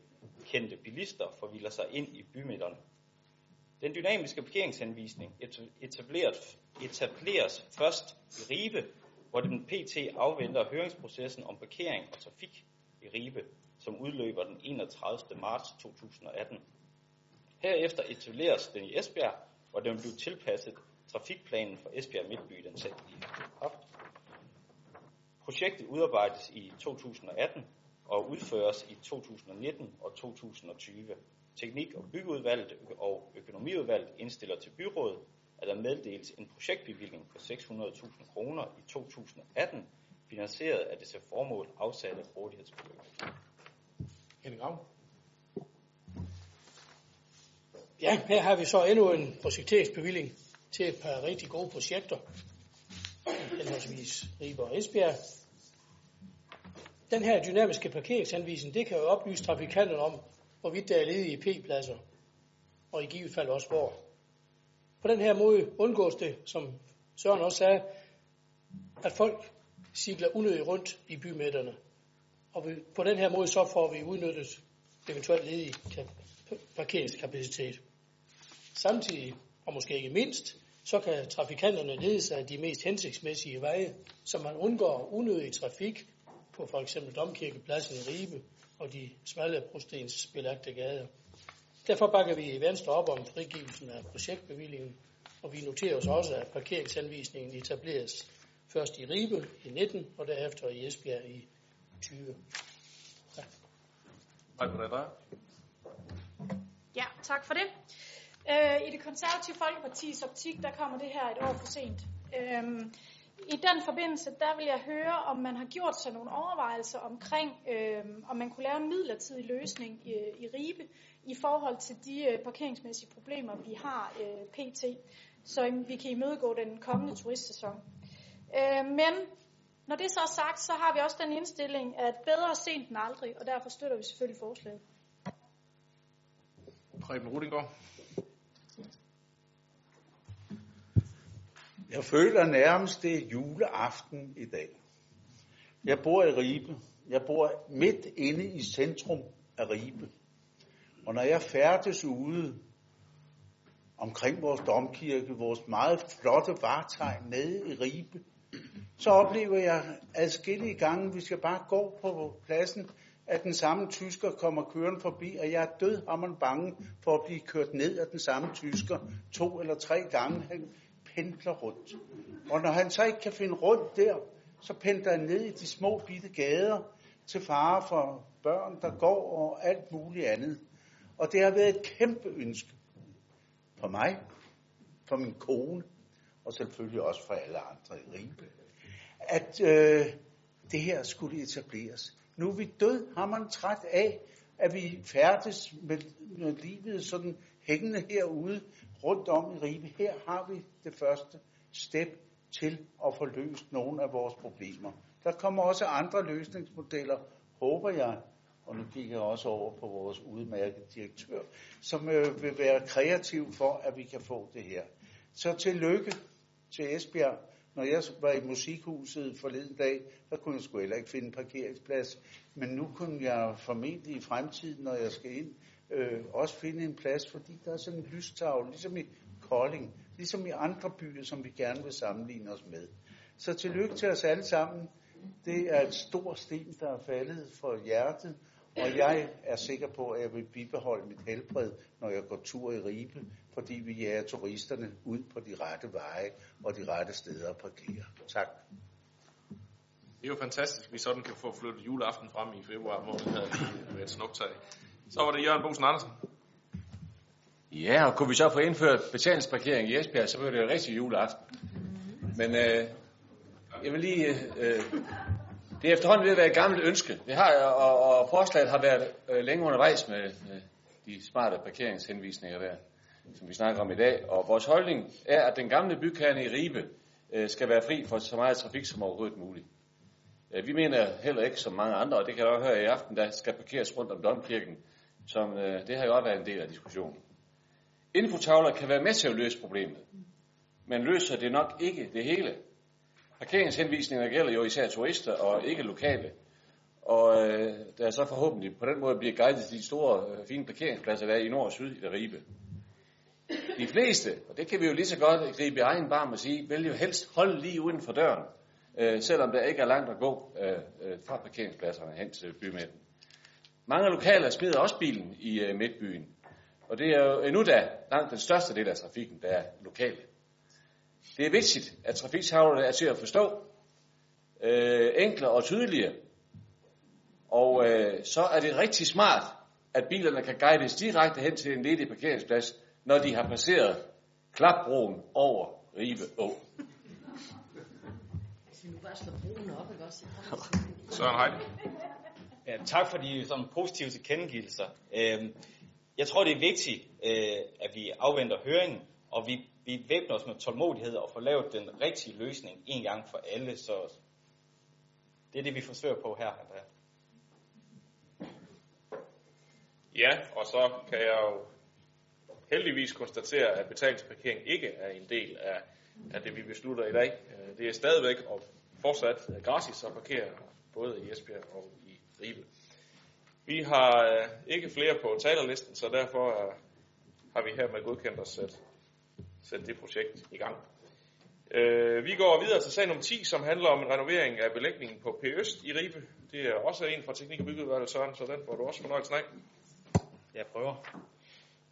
kendte bilister forvilder sig ind i bymidterne. Den dynamiske parkeringshenvisning etableres først i Ribe, hvor den PT afventer høringsprocessen om parkering og trafik i Ribe, som udløber den 31. marts 2018. Herefter etableres den i Esbjerg, hvor den bliver tilpasset trafikplanen for Esbjerg Midtby, den selv lige haft. Projektet udarbejdes i 2018 og udføres i 2019 og 2020. Teknik- og byggeudvalget og økonomiudvalget indstiller til byrådet, at der meddeles en projektbevilling på 600.000 kroner i 2018, finansieret af det til formål afsatte rådighedsbeløb. Henning Ravn. Ja, her har vi så endnu en projekteringsbevilling til et par rigtig gode projekter, henholdsvis Ribe og Esbjerg. Den her dynamiske parkeringsanvisning, det kan jo oplyse trafikanterne om, hvorvidt der er ledige P-pladser, og i givet fald også hvor. På den her måde undgås det, som Søren også sagde, at folk cykler unødigt rundt i bymidterne. Og på den her måde så får vi udnyttet eventuelt ledig parkeringskapacitet. Samtidig, og måske ikke mindst, så kan trafikanterne lede sig af de mest hensigtsmæssige veje, så man undgår unødig trafik på f.eks. Domkirkepladsen i Ribe og de smalle brostensbelagte gader. Derfor bakker vi i Venstre op om frigivelsen af projektbevillingen, og vi noterer os også, at parkeringsanvisningen etableres først i Ribe i 19 og derefter i Esbjerg i 20. Tak. Ja, tak for det. I Det Konservative Folkepartis optik, der kommer det her et år for sent. I den forbindelse, der vil jeg høre, om man har gjort sig nogle overvejelser omkring, om man kunne lave en midlertidig løsning i Ribe i forhold til de parkeringsmæssige problemer, vi har pt. Så vi kan imødegå den kommende turistsæson. Men når det så er sagt, så har vi også den indstilling, at bedre sent end aldrig, og derfor støtter vi selvfølgelig forslaget. Preben Rudinggaard. Jeg føler nærmest, det er juleaften i dag. Jeg bor i Ribe. Jeg bor midt inde i centrum af Ribe. Og når jeg færdes ude omkring vores domkirke, vores meget flotte vartegn nede i Ribe, så oplever jeg adskillige gange, hvis jeg bare går på pladsen, at den samme tysker kommer kørende forbi, og jeg er dødhammerende bange for at blive kørt ned af den samme tysker 2 eller 3 gange. Han pendler rundt. Og når han så ikke kan finde rundt der, så pendler han ned i de små bitte gader til fare for børn, der går og alt muligt andet. Og det har været et kæmpe ønske for mig, for min kone, og selvfølgelig også for alle andre i Ribe, at det her skulle etableres. Nu er vi dødhammerende træt af, at vi færdes med livet sådan hængende herude rundt om i Ribe. Her har vi det første step til at få løst nogle af vores problemer. Der kommer også andre løsningsmodeller, håber jeg, og nu kigger jeg også over på vores udmærkede direktør, som vil være kreativ for, at vi kan få det her. Så tillykke til Esbjerg. Når jeg var i musikhuset forleden dag, der kunne jeg sgu heller ikke finde en parkeringsplads. Men nu kunne jeg formentlig i fremtiden, når jeg skal ind, også finde en plads, fordi der er sådan en lystavle, ligesom i Kolding, ligesom i andre byer, som vi gerne vil sammenligne os med. Så tillykke til os alle sammen. Det er et stort sten, der er faldet for hjertet, og jeg er sikker på, at jeg vil bibeholde mit helbred, når jeg går tur i Ribe, fordi vi jager turisterne ud på de rette veje og de rette steder at parkere. Tak. Det er jo fantastisk, at vi sådan kan få flyttet juleaften frem i februar måned med et snuptag. Så var det Jørgen Bosen Andersen. Ja, og kunne vi så få indført betalingsparkering i Esbjerg, så blev det jo rigtig juleaften. Men jeg vil lige... det er efterhånden ved at være et gammelt ønske. Det har, og forslaget har været længe undervejs med de smarte parkeringshenvisninger der, som vi snakker om i dag. Og vores holdning er, at den gamle bykerne i Ribe skal være fri for så meget trafik som overhovedet muligt. Vi mener heller ikke som mange andre, og det kan jeg også høre i aften, der skal parkeres rundt om Domkirken, som det har jo også været en del af diskussionen. Infotavler kan være med til at løse problemet, men løser det nok ikke det hele. Parkeringshenvisninger gælder jo især turister og ikke lokale, og der er så forhåbentlig på den måde bliver guidet de store, fine parkeringspladser, der er i nord og syd i Ribe. De fleste, og det kan vi jo lige så godt gribe i egen barm og sige, vil jo helst holde lige uden for døren, selvom der ikke er langt at gå fra parkeringspladserne hen til bymidten. Mange lokaler smider også bilen i midtbyen, og det er jo endnu da langt den største del af trafikken, der er lokale. Det er vigtigt, at trafiktavlerne er til at forstå, enklere og tydeligere. Og så er det rigtig smart, at bilerne kan guides direkte hen til en ledig parkeringsplads, når de har passeret klapbroen over Ribe Å. Søren Heide. Ja, tak for de sådan positive tilkendegivelser. Jeg tror, det er vigtigt, at vi afventer høringen, og vi væbner os med tålmodighed og får lavet den rigtige løsning en gang for alle. Så det er det, vi forsøger på her, Andrea. Ja, og så kan jeg jo heldigvis konstatere, at betalingsparkering ikke er en del af det, vi beslutter i dag. Det er stadigvæk og fortsat gratis at parkere både i Esbjerg og i Ribe. Vi har ikke flere på talerlisten, så derfor har vi hermed godkendt os sætte det projekt i gang. Vi går videre til sag nummer 10, som handler om en renovering af belægningen på P-Øst i Ribe. Det er også en fra Teknik- og Byggeudvalget, Søren, så den får du også fornøjelsen af. Jeg prøver.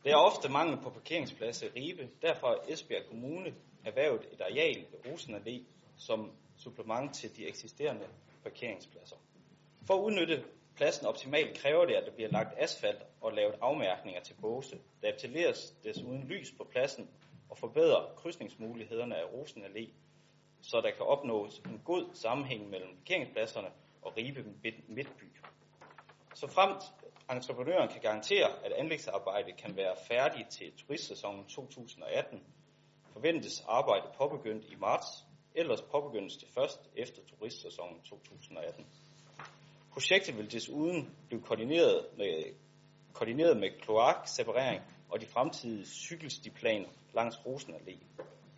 Der er ofte mangel på parkeringspladser i Ribe. Derfor har Esbjerg Kommune erhvervet et areal ved Rosenallé som supplement til de eksisterende parkeringspladser. For at udnytte pladsen optimalt kræver det, at der bliver lagt asfalt og lavet afmærkninger til båse. Der installeres desuden lys på pladsen og forbedre krydsningsmulighederne af Rosenallé, så der kan opnås en god sammenhæng mellem parkeringspladserne og Ribe midtby. Så fremt entreprenøren kan garantere, at anlægsarbejdet kan være færdigt til turistsæsonen 2018, forventes arbejdet påbegyndt i marts, ellers påbegyndes det først efter turistsæsonen 2018. Projektet vil desuden blive koordineret med kloakseparering og de fremtidige cykelstiplaner langs Rosenallé.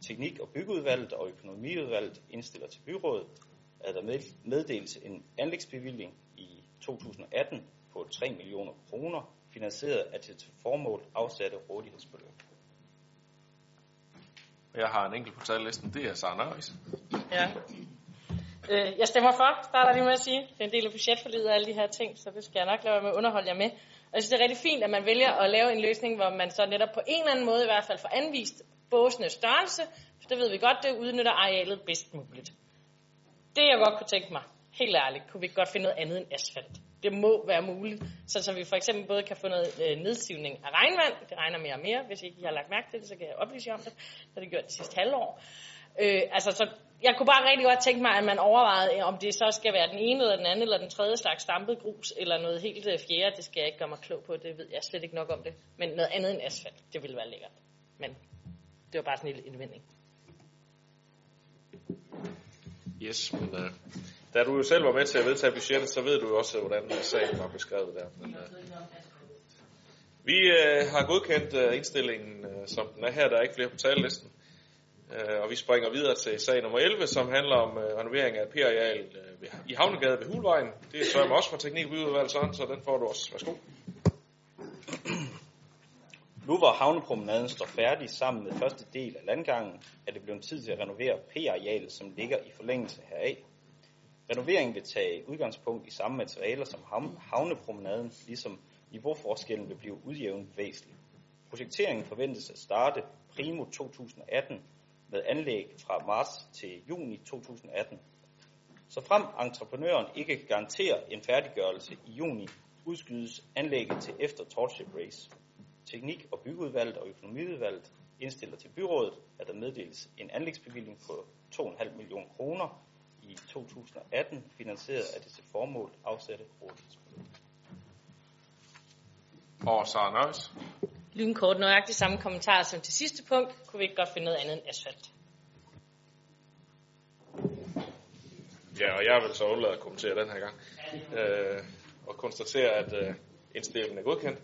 Teknik- og Byggeudvalget og Økonomiudvalget indstiller til byrådet, at der meddeles en anlægsbevilling i 2018 på 3 millioner kroner, finansieret af til formål afsatte rådighedsbeløb. Jeg har en enkelt på talerlisten, det er Sara. Ja. Jeg stemmer for, starter lige med at sige. Det er en del af budgetforliget og alle de her ting, så det skal jeg nok lade være med at underholde jer med. Og jeg synes, det er rigtig fint, at man vælger at lave en løsning, hvor man så netop på en eller anden måde i hvert fald får anvist båsenes størrelse, for det ved vi godt, det udnytter arealet bedst muligt. Det jeg godt kunne tænke mig, helt ærligt, kunne vi godt finde noget andet end asfalt. Det må være muligt, så vi for eksempel både kan få noget nedsivning af regnvand. Det regner mere og mere. Hvis ikke I har lagt mærke til det, så kan jeg oplyse jer om det. Det har det gjort det sidste halvår. Så jeg kunne bare rigtig godt tænke mig, at man overvejede, om det så skal være den ene eller den anden eller den tredje slags stampet grus eller noget helt fjerde. Det skal jeg ikke gøre mig klog på. Det ved jeg slet ikke nok om det. Men noget andet end asfalt, det ville være lækkert. Men det var bare sådan en lille indvending. Yes, men da du jo selv var med til at vedtage budgettet, så ved du jo også, hvordan sagen var beskrevet der. Men, vi har godkendt indstillingen, som den er her. Der er ikke flere på talelisten. Og vi springer videre til sag nummer 11, som handler om renovering af P-areal i Havnegade ved Hulvejen. Det sørger mig også for teknik- og byudvalg, så den får du også. Værsgo. Nu hvor Havnepromenaden står færdig sammen med første del af landgangen, er det blevet tid til at renovere P-arealet, som ligger i forlængelse heraf. Renoveringen vil tage udgangspunkt i samme materialer som Havnepromenaden, ligesom niveauforskellen vil blive udjævnet væsentligt. Projekteringen forventes at starte primo 2018 med anlæg fra marts til juni 2018. Såfremt entreprenøren ikke garanterer en færdiggørelse i juni, udskydes anlægget til efter Torship Race. Teknik- og byggeudvalget og økonomiudvalget indstiller til byrådet, at der meddeles en anlægsbevilling på 2,5 millioner kroner i 2018, finansieret af det til formål afsatte rådighedsbeløb. Og så Anders. Lynkort nøjagtigt samme kommentarer som til sidste punkt. Kunne vi ikke godt finde noget andet end asfalt? Ja, og jeg vil så undlade at kommentere den her gang. Og konstatere, at indstillingen er godkendt.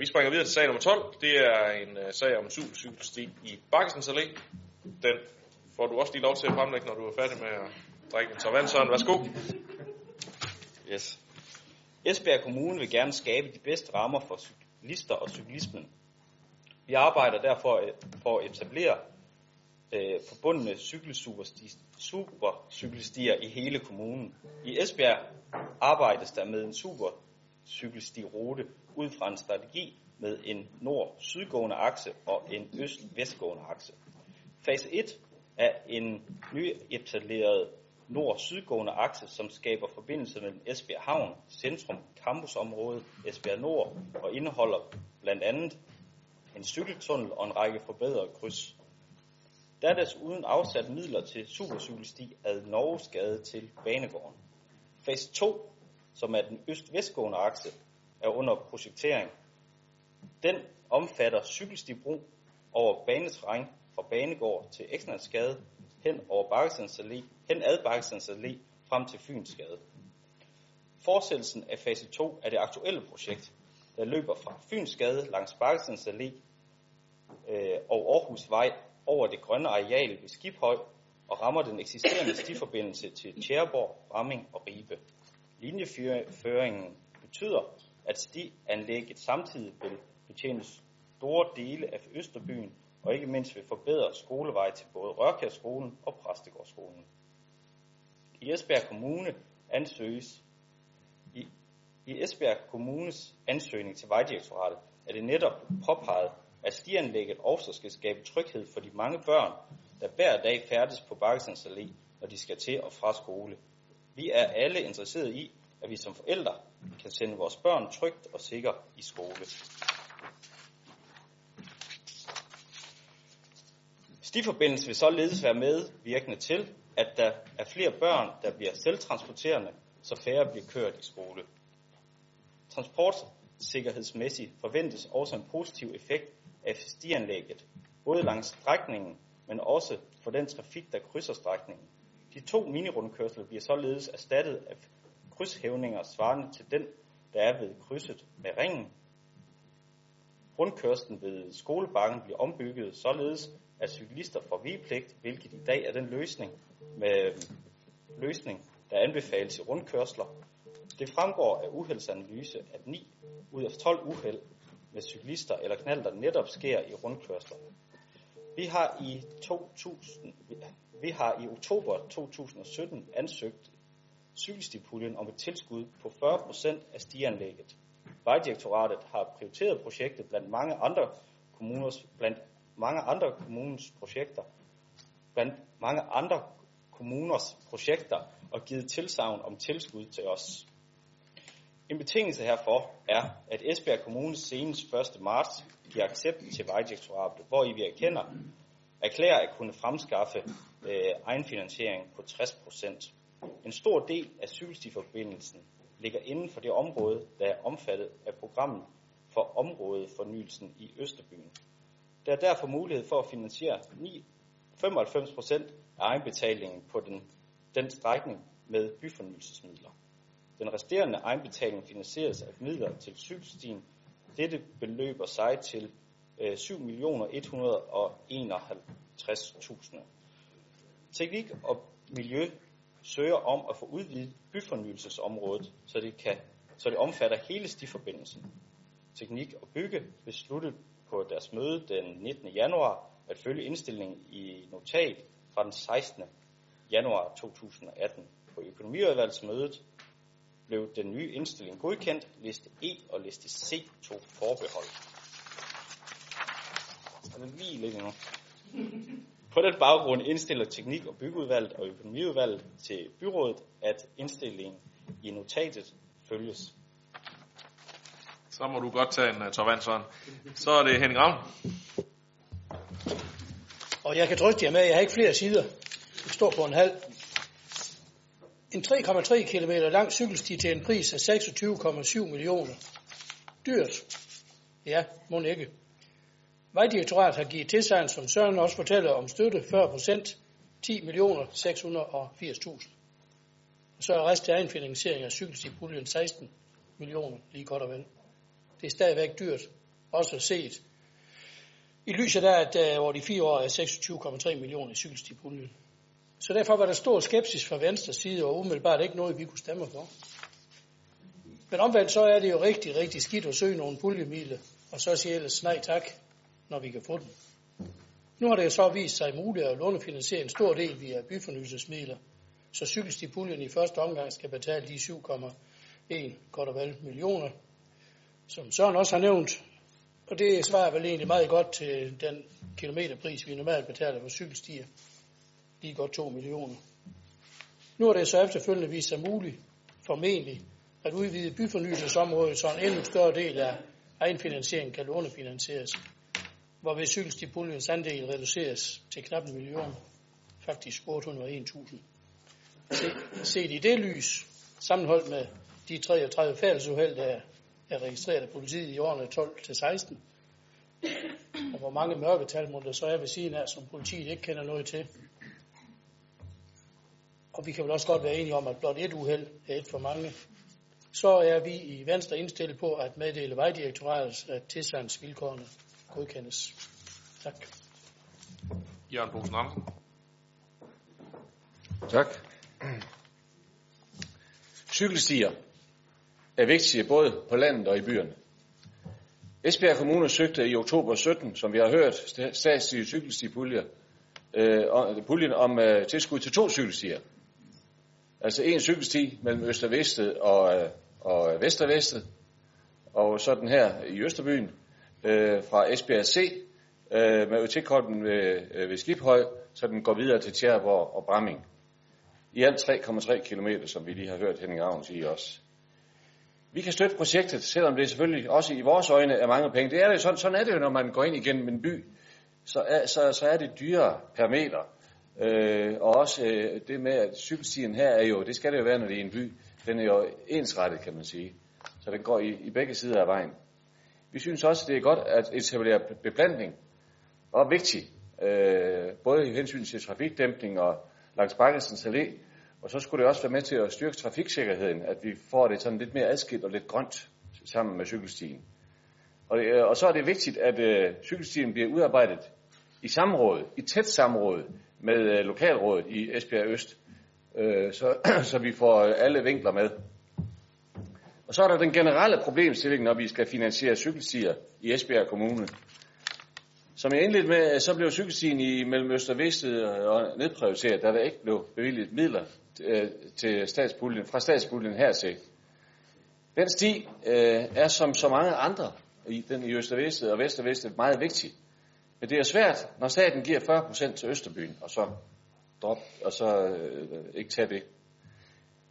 Vi springer videre til sag nummer 12. Det er en sag om en supercykelsti i Baggesens Allé. Den får du også lige lov til at fremlægge, når du er færdig med at drikke en tår vand. Søren, værsgo. Yes. Esbjerg Kommune vil gerne skabe de bedste rammer for cyklister og cyklismen. Vi arbejder derfor for at etablere forbundne supercykelstier i hele kommunen. I Esbjerg arbejdes der med en supercykelsti-rute ud fra en strategi med en nord-sydgående akse og en øst-vestgående akse. Fase 1 er en nyetableret nord-sydgående akse, som skaber forbindelse mellem Esbjerg Havn, centrum, campusområdet, Esbjerg Nord og indeholder blandt andet en cykeltunnel og en række forbedrede kryds. Der er desuden afsat midler til supercykelsti ad Norgesgade til Banegården. Fase 2, som er den øst-vestgående akse, er under projektering. Den omfatter cykelstibro over baneterræn fra Banegård til Ekslandsgade hen ad Baggesens Allé frem til Fynsgade. Fortsættelsen af fase 2 er det aktuelle projekt, der løber fra Fynsgade langs Baggesens Allé og Aarhusvej over det grønne areal ved Skibhøj og rammer den eksisterende stiforbindelse til Tjæreborg, Bramming og Ribe. Linjeføringen betyder, at stianlægget samtidig vil betjene store dele af Østerbyen og ikke mindst vil forbedre skolevej til både Rørkærskolen og Præstegårdsskolen. I Esbjerg Kommune I Esbjerg Kommunes ansøgning til Vejdirektoratet er det netop påpeget, at stianlægget også skal skabe tryghed for de mange børn, der hver dag færdes på Baggesens Allé, når de skal til og fra skole. Vi er alle interesserede i, at vi som forældre kan sende vores børn trygt og sikkert i skole. Stiforbindelsen vil således være medvirkende til, at der er flere børn, der bliver selvtransporterende, så færre bliver kørt i skole. Transportsikkerhedsmæssigt forventes også en positiv effekt af stianlægget, både langs strækningen, men også for den trafik, der krydser strækningen. De 2 minirundkørsler bliver således erstattet af krydshævninger svarende til den, der er ved krydset med ringen. Rundkørslen ved Skolebakken bliver ombygget således, at cyklister får vigepligt, hvilket i dag er den løsning, der anbefales i rundkørsler. Det fremgår af uheldsanalyse, at 9 ud af 12 uheld med cyklister eller knalder netop sker i rundkørsler. Vi har i oktober 2017 ansøgt cykelstipuljen om et tilskud på 40% af stianlægget. Vejdirektoratet har prioriteret projektet blandt mange andre kommuners projekter og givet tilsagn om tilskud til os. En betingelse herfor er, at Esbjerg Kommune senest 1. marts giver accept til Vejdirektoratet, hvor I vi erklærer at kunne fremskaffe egenfinansiering på 60%. En stor del af cykelstiforbindelsen ligger inden for det område, der er omfattet af programmet for områdefornyelsen i Østerbyen. Der er derfor mulighed for at finansiere 95% af egenbetalingen på den strækning med byfornyelsesmidler. Den resterende egenbetaling finansieres af midler til cykelstien. Dette beløber sig til 7.151.000. Teknik og miljø søger om at få udvidet byfornyelsesområdet, så det omfatter hele stiforbindelsen. Teknik og bygge besluttede på deres møde den 19. januar at følge indstillingen i notat fra den 16. januar 2018. På økonomiudvalgsmødet blev den nye indstilling godkendt, liste E og liste C tog forbehold. På den baggrund indstiller teknik- og byggeudvalget og økonomiudvalget til byrådet, at indstillingen i notatet følges. Så må du godt tage en Torvand, Søren. Så er det Henning Ravn. Og jeg kan trøste jer med, at jeg har ikke flere sider. Det står på en halv. En 3,3 km lang cykelsti til en pris af 26,7 millioner. Dyrt? Ja, må ikke. Vejdirektoratet har givet tilsagn, som Søren også fortæller, om støtte 40%, 10.680.000. Så er resten af en finansiering af cykelstipuljen 16 millioner, lige godt og vel. Det er stadigvæk dyrt, også set i lyset af, at over de 4 år er 26,3 millioner i cykelstipuljen. Så derfor var der stor skepsis fra venstre side, og umiddelbart ikke noget, vi kunne stemme for. Men omvendt så er det jo rigtig, rigtig skidt at søge nogle puljemidler, og så siger ellers nej tak, når vi kan få dem. Nu har det jo så vist sig muligt at lånefinansiere en stor del via byfornyelsesmidler, så cykelstipuljen i første omgang skal betale de 7,1 millioner, som Søren også har nævnt. Og det svarer vel egentlig meget godt til den kilometerpris, vi normalt betaler for cykelstier. Lige godt 2 millioner. Nu er det så efterfølgende vist sig muligt, formentlig, at udvide byfornyelsesområdet, så en endnu større del af egenfinansieringen kan lånefinansieres, hvorved cykelstipuljens andel reduceres til knap 1 million, faktisk 801.000. Set i det lys, sammenholdt med de 33 færdselsuheld, der er registreret af politiet i årene 12-16, og hvor mange mørketal må der så er ved siden af, som politiet ikke kender noget til. Og vi kan vel også godt være enige om, at blot et uheld er et for mange. Så er vi i Venstre indstillet på at meddele Vejdirektoratet, at tilsandsvilkårene godkendes. Tak. Jørgen Bosen Andersen. Tak. Cykelstier er vigtige både på landet og i byerne. Esbjerg Kommune søgte i oktober 17, som vi har hørt, statslige cykelstipuljer, puljen om tilskud til 2 cykelstier. Altså en cykelsti mellem Østervestet og Vestervestet, og så den her i Østerbyen fra Esbjerg C, med tilkoblen ved Skibhøj, så den går videre til Tjæreborg og Bramming. I alt 3,3 km, som vi lige har hørt Henning Ravn sige også. Vi kan støtte projektet, selvom det selvfølgelig også i vores øjne er mange penge. Det er det, sådan er det jo, når man går ind igennem en by. Så er det dyrere per meter. Og også det med, at cykelstien her er jo, det skal det jo være, når det er en by, den er jo ensrettet, kan man sige. Så den går i begge sider af vejen. Vi synes også, det er godt at etablere beplantning. Og vigtigt. Både i hensyn til trafikdæmpning og langs Baggesens Allé. Og så skulle det også være med til at styrke trafiksikkerheden, at vi får det sådan lidt mere adskilt og lidt grønt sammen med cykelstien. Og så er det vigtigt, at cykelstien bliver udarbejdet i samråd, i tæt samråd med lokalrådet i Esbjerg Øst, så vi får alle vinkler med. Og så er der den generelle problemstilling, når vi skal finansiere cykelstier i Esbjerg Kommune. Som jeg indledte med, så blev cykelstien i mellem Øst og Vest nedprioriteret, da der ikke blev bevilget midler til statspuljen, fra statspuljen hertil. Den sti er som så mange andre i den i Øst og Vest og Vest og Vest meget vigtig. Men det er svært, når staten giver 40% til Østerbyen, og så ikke tager det.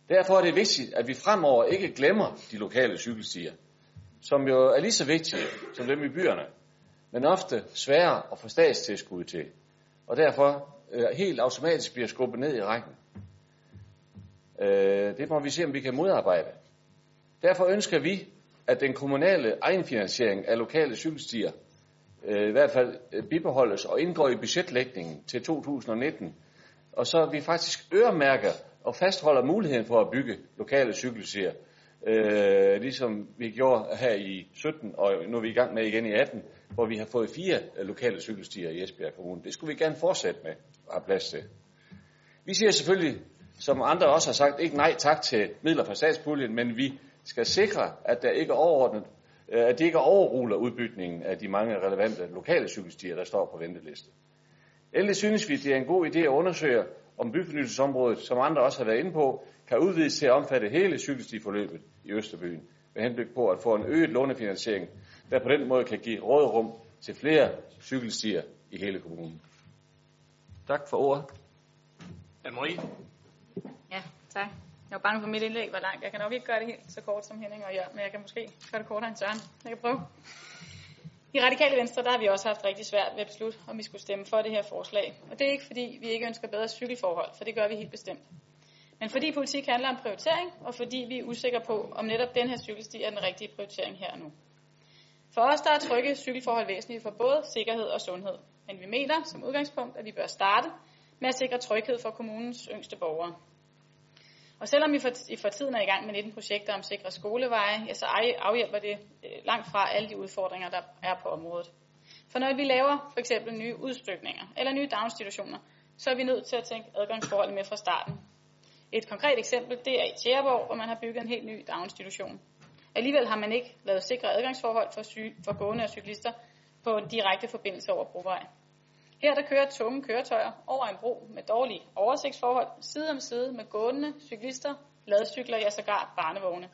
Derfor er det vigtigt, at vi fremover ikke glemmer de lokale cykelstier, som jo er lige så vigtige som dem i byerne, men ofte sværere at få statstilskud til, og derfor helt automatisk bliver skubbet ned i rækken. Det må vi se, om vi kan modarbejde. Derfor ønsker vi, at den kommunale egenfinansiering af lokale cykelstier i hvert fald bibeholdes og indgår i budgetlægningen til 2019, og så vi faktisk øremærker og fastholder muligheden for at bygge lokale cykelstier, ligesom vi gjorde her i 17, og nu er vi i gang med igen i 18, hvor vi har fået 4 lokale cykelstier i Esbjerg Kommune. Det skulle vi gerne fortsætte med at have plads til. Vi siger selvfølgelig, som andre også har sagt, ikke nej tak til midler fra statspuljen, men vi skal sikre, at det ikke overruler udbygningen af de mange relevante lokale cykelstier, der står på venteliste. Endelig synes vi, det er en god idé at undersøge, om byfornyelsesområdet, som andre også har været inde på, kan udvides til at omfatte hele cykelstiforløbet i Østerbyen, med henblik på at få en øget lånefinansiering, der på den måde kan give råderum til flere cykelstier i hele kommunen. Tak for ordet. Anne-Marie? Ja, tak. Jeg var bange for, mit indlæg var langt. Jeg kan nok ikke gøre det helt så kort som Henning og jeg, men jeg kan måske gøre det kortere end Søren. Jeg kan prøve. I Radikale Venstre, der har vi også haft rigtig svært ved at beslutte, om vi skulle stemme for det her forslag. Og det er ikke, fordi vi ikke ønsker bedre cykelforhold, for det gør vi helt bestemt. Men fordi politik handler om prioritering, og fordi vi er usikre på, om netop den her cykelsti er den rigtige prioritering her og nu. For os, der er trygge cykelforhold væsentlige for både sikkerhed og sundhed. Men vi mener som udgangspunkt, at vi bør starte med at sikre tryghed for kommunens yngste borgere. Og selvom vi for tiden er i gang med 19 projekter om sikre skoleveje, ja, så afhjælper det langt fra alle de udfordringer, der er på området. For når vi laver f.eks. nye udstykninger eller nye daginstitutioner, så er vi nødt til at tænke adgangsforholdet med fra starten. Et konkret eksempel, det er i Tjæreborg, hvor man har bygget en helt ny daginstitution. Alligevel har man ikke lavet sikre adgangsforhold for gående og cyklister på en direkte forbindelse over brovej. Her der kører tunge køretøjer over en bro med dårlige oversigtsforhold side om side med gående, cyklister, ladcykler, ja sågar barnevogne.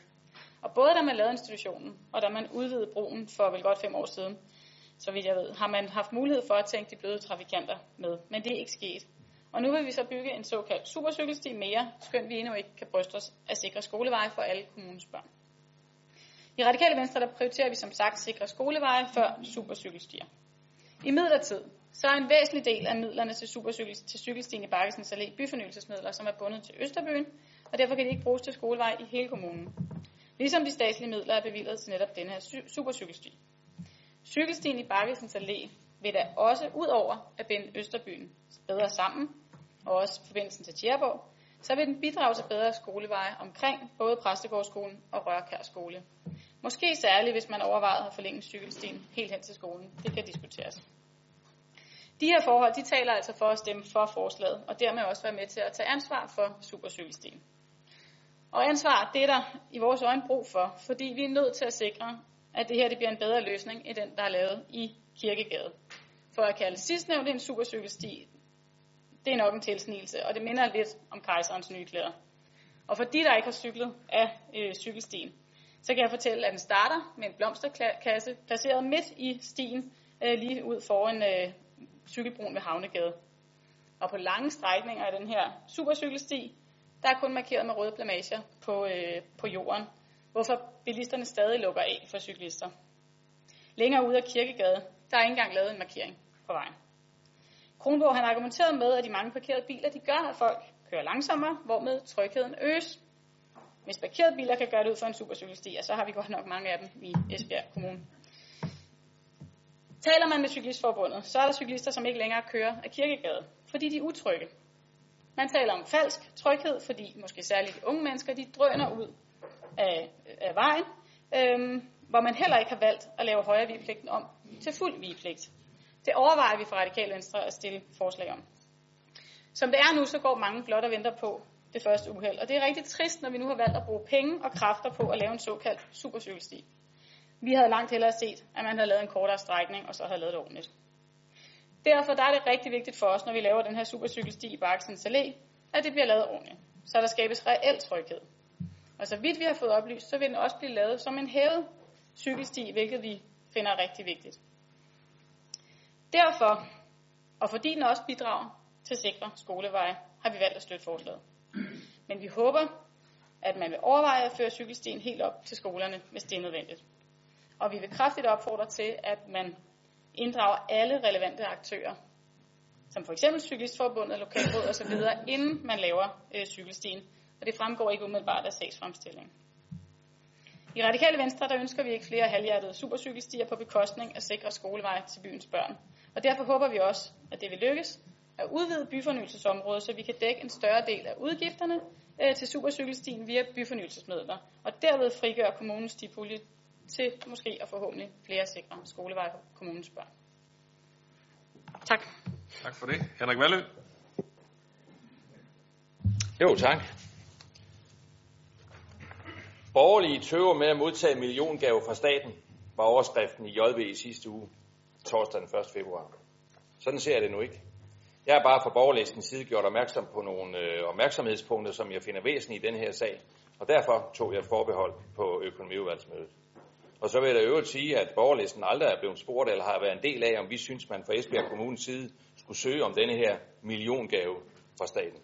Og både da man lavede institutionen og da man udvidede broen for vel godt 5 år siden, så vidt jeg ved, har man haft mulighed for at tænke de bløde trafikanter med. Men det er ikke sket. Og nu vil vi så bygge en såkaldt supercykelsti mere, skønt vi endnu ikke kan bryste os af sikre skoleveje for alle kommunens børn. I Radikale Venstre der prioriterer vi som sagt sikre skoleveje før supercykelstier. I midlertid så er en væsentlig del af midlerne til cykelstien i Baggesens Allé byfornyelsesmidler, som er bundet til Østerbyen, og derfor kan de ikke bruges til skolevej i hele kommunen. Ligesom de statslige midler er bevilget til netop denne her supercykelsti. Cykelstien i Baggesens Allé vil da også ud over at binde Østerbyen bedre sammen, og også forbindelsen til Tjæreborg, så vil den bidrage til bedre skoleveje omkring både Præstegårdsskolen og Rørkærskole. Måske særligt, hvis man overvejede at forlænge cykelstien helt hen til skolen. Det kan diskuteres. De her forhold, de taler altså for at stemme for forslaget, og dermed også være med til at tage ansvar for supercykelstien. Og ansvar, det er der i vores øjne brug for, fordi vi er nødt til at sikre, at det her det bliver en bedre løsning, end den, der er lavet i Kirkegade. For at kalde sidstnævnte en supercykelsti, det er nok en tilsnigelse, og det minder lidt om kejserens nye klæder. Og for de, der ikke har cyklet af cykelstien, så kan jeg fortælle, at den starter med en blomsterkasse, placeret midt i stien, lige ud foran cykelbroen ved Havnegade. Og på lange strækninger af den her supercykelsti, der er kun markeret med røde plamager på jorden, hvorfor bilisterne stadig lukker af for cyklister. Længere ude af Kirkegade, der er ikke engang lavet en markering på vejen. Kronborg har argumenteret med, at de mange parkerede biler, de gør, at folk kører langsommere, hvormed trygheden øges. Hvis parkerede biler kan gøre det ud for en supercykelsti, så har vi godt nok mange af dem i Esbjerg Kommune. Taler man med Cyklistforbundet, så er der cyklister, som ikke længere kører af Kirkegade, fordi de er utrygge. Man taler om falsk tryghed, fordi måske særligt de unge mennesker, de drøner ud af vejen, hvor man heller ikke har valgt at lave højre vigepligten om til fuld vigepligt. Det overvejer vi fra Radikale Venstre at stille forslag om. Som det er nu, så går mange blot og venter på det første uheld, og det er rigtig trist, når vi nu har valgt at bruge penge og kræfter på at lave en såkaldt supercykelsti. Vi havde langt hellere set, at man havde lavet en kortere strækning, og så havde lavet det ordentligt. Derfor der er det rigtig vigtigt for os, når vi laver den her supercykelsti i Baggesens Allé, at det bliver lavet ordentligt, så der skabes reel tryghed. Og så vidt vi har fået oplyst, så vil den også blive lavet som en hævet cykelsti, hvilket vi finder rigtig vigtigt. Derfor, og fordi den også bidrager til sikre skoleveje, har vi valgt at støtte forslaget. Men vi håber, at man vil overveje at føre cykelstien helt op til skolerne, hvis det er nødvendigt. Og vi vil kraftigt opfordre til, at man inddrager alle relevante aktører, som for eksempel Cyklistforbundet, lokalråd osv., inden man laver cykelstien. Og det fremgår ikke umiddelbart af sagsfremstillingen. I Radikale Venstre der ønsker vi ikke flere halvhjertede supercykelstier på bekostning af sikre skoleveje til byens børn. Og derfor håber vi også, at det vil lykkes at udvide byfornyelsesområdet, så vi kan dække en større del af udgifterne til supercykelstien via byfornyelsesmidler. Og derved frigør kommunens tipulje til måske og forhåbentlig flere sikre skoleveje for kommunens børn. Tak. Tak for det. Henrik Vallø. Jo, tak. Borgerlige tøver med at modtage milliongaver fra staten, var overskriften i JV i sidste uge, torsdag den 1. februar. Sådan ser jeg det nu ikke. Jeg har bare fra borgerlistens side gjort opmærksom på nogle opmærksomhedspunkter, som jeg finder væsentlige i den her sag, og derfor tog jeg forbehold på økonomiudvalgsmødet. Og så vil jeg øvrigt sige, at borgerlisten aldrig er blevet spurgt eller har været en del af, om vi synes, man fra Esbjerg Kommunes side skulle søge om denne her milliongave fra staten.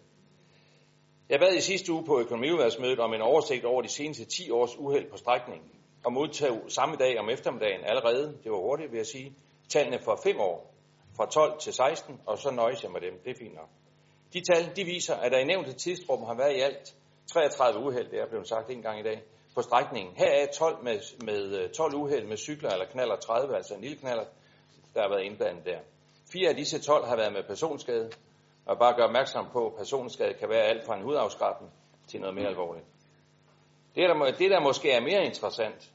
Jeg bad i sidste uge på økonomiudvalgsmødet om en oversigt over de seneste 10 års uheld på strækningen, og modtog samme dag om eftermiddagen allerede, det var hurtigt vil jeg sige, tallene for 5 år, fra 12 til 16, og så nøjes jeg med dem, det er fint nok. De tal, de viser, at der i nævnte tidsrum har været i alt 33 uheld, det er blevet sagt en gang i dag, på strækningen. Her er 12 uheld med cykler eller knaller 30, altså en lille knaller, der har været indblandet der. 4 af disse 12 har været med personskade, og bare gøre opmærksom på, at personskade kan være alt fra en hudafskrabning til noget mere alvorligt. Det, der måske er mere interessant,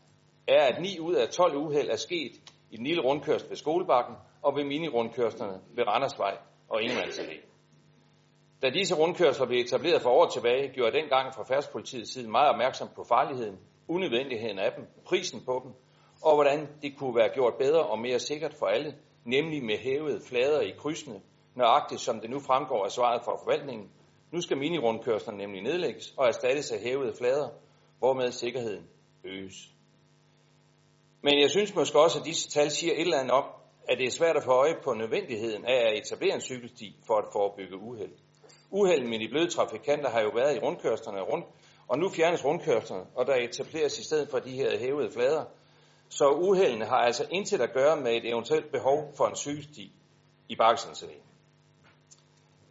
er, at 9 ud af 12 uheld er sket i den lille rundkørsel ved Skolebakken og ved minirundkørslerne ved Randersvej og Ingemands Allé. Da disse rundkørsler blev etableret for år tilbage, gjorde jeg dengang fra Færdspolitiets side meget opmærksom på farligheden, unødvendigheden af dem, prisen på dem, og hvordan det kunne være gjort bedre og mere sikkert for alle, nemlig med hævede flader i krydsene, nøjagtigt som det nu fremgår af svaret fra forvaltningen. Nu skal minirundkørslerne nemlig nedlægges og erstattes af hævede flader, hvormed sikkerheden øges. Men jeg synes måske også, at disse tal siger et eller andet om, at det er svært at få øje på nødvendigheden af at etablere en cykelsti for at forebygge uheld. Uhelden med de bløde trafikanter har jo været i rundkørslerne rundt, og nu fjernes rundkørslerne, og der etableres i stedet for de her hævede flader. Så uheldene har altså intet at gøre med et eventuelt behov for en cykelsti i Baggesens Allé.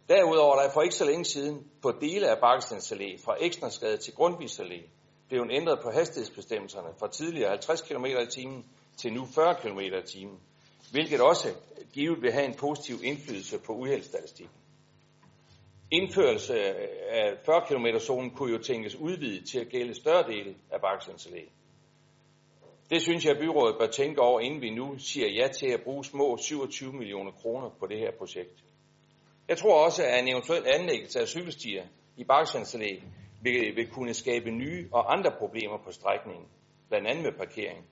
Derudover er der for ikke så længe siden på dele af Baggesens Allé fra Eksnersgade til Grundtvigs Allé blev ændret på hastighedsbestemmelserne fra tidligere 50 km/t til nu 40 km/t, hvilket også givet vil have en positiv indflydelse på uheldsstatistikken. Indførelse af 40 km-zonen kunne jo tænkes udvidet til at gælde større dele af Baggesens Allé. Det synes jeg, byrådet bør tænke over, inden vi nu siger ja til at bruge små 27 millioner kroner på det her projekt. Jeg tror også, at en eventuel anlæggelse af cykelstier i Baggesens Allé vil kunne skabe nye og andre problemer på strækningen, blandt andet med parkering.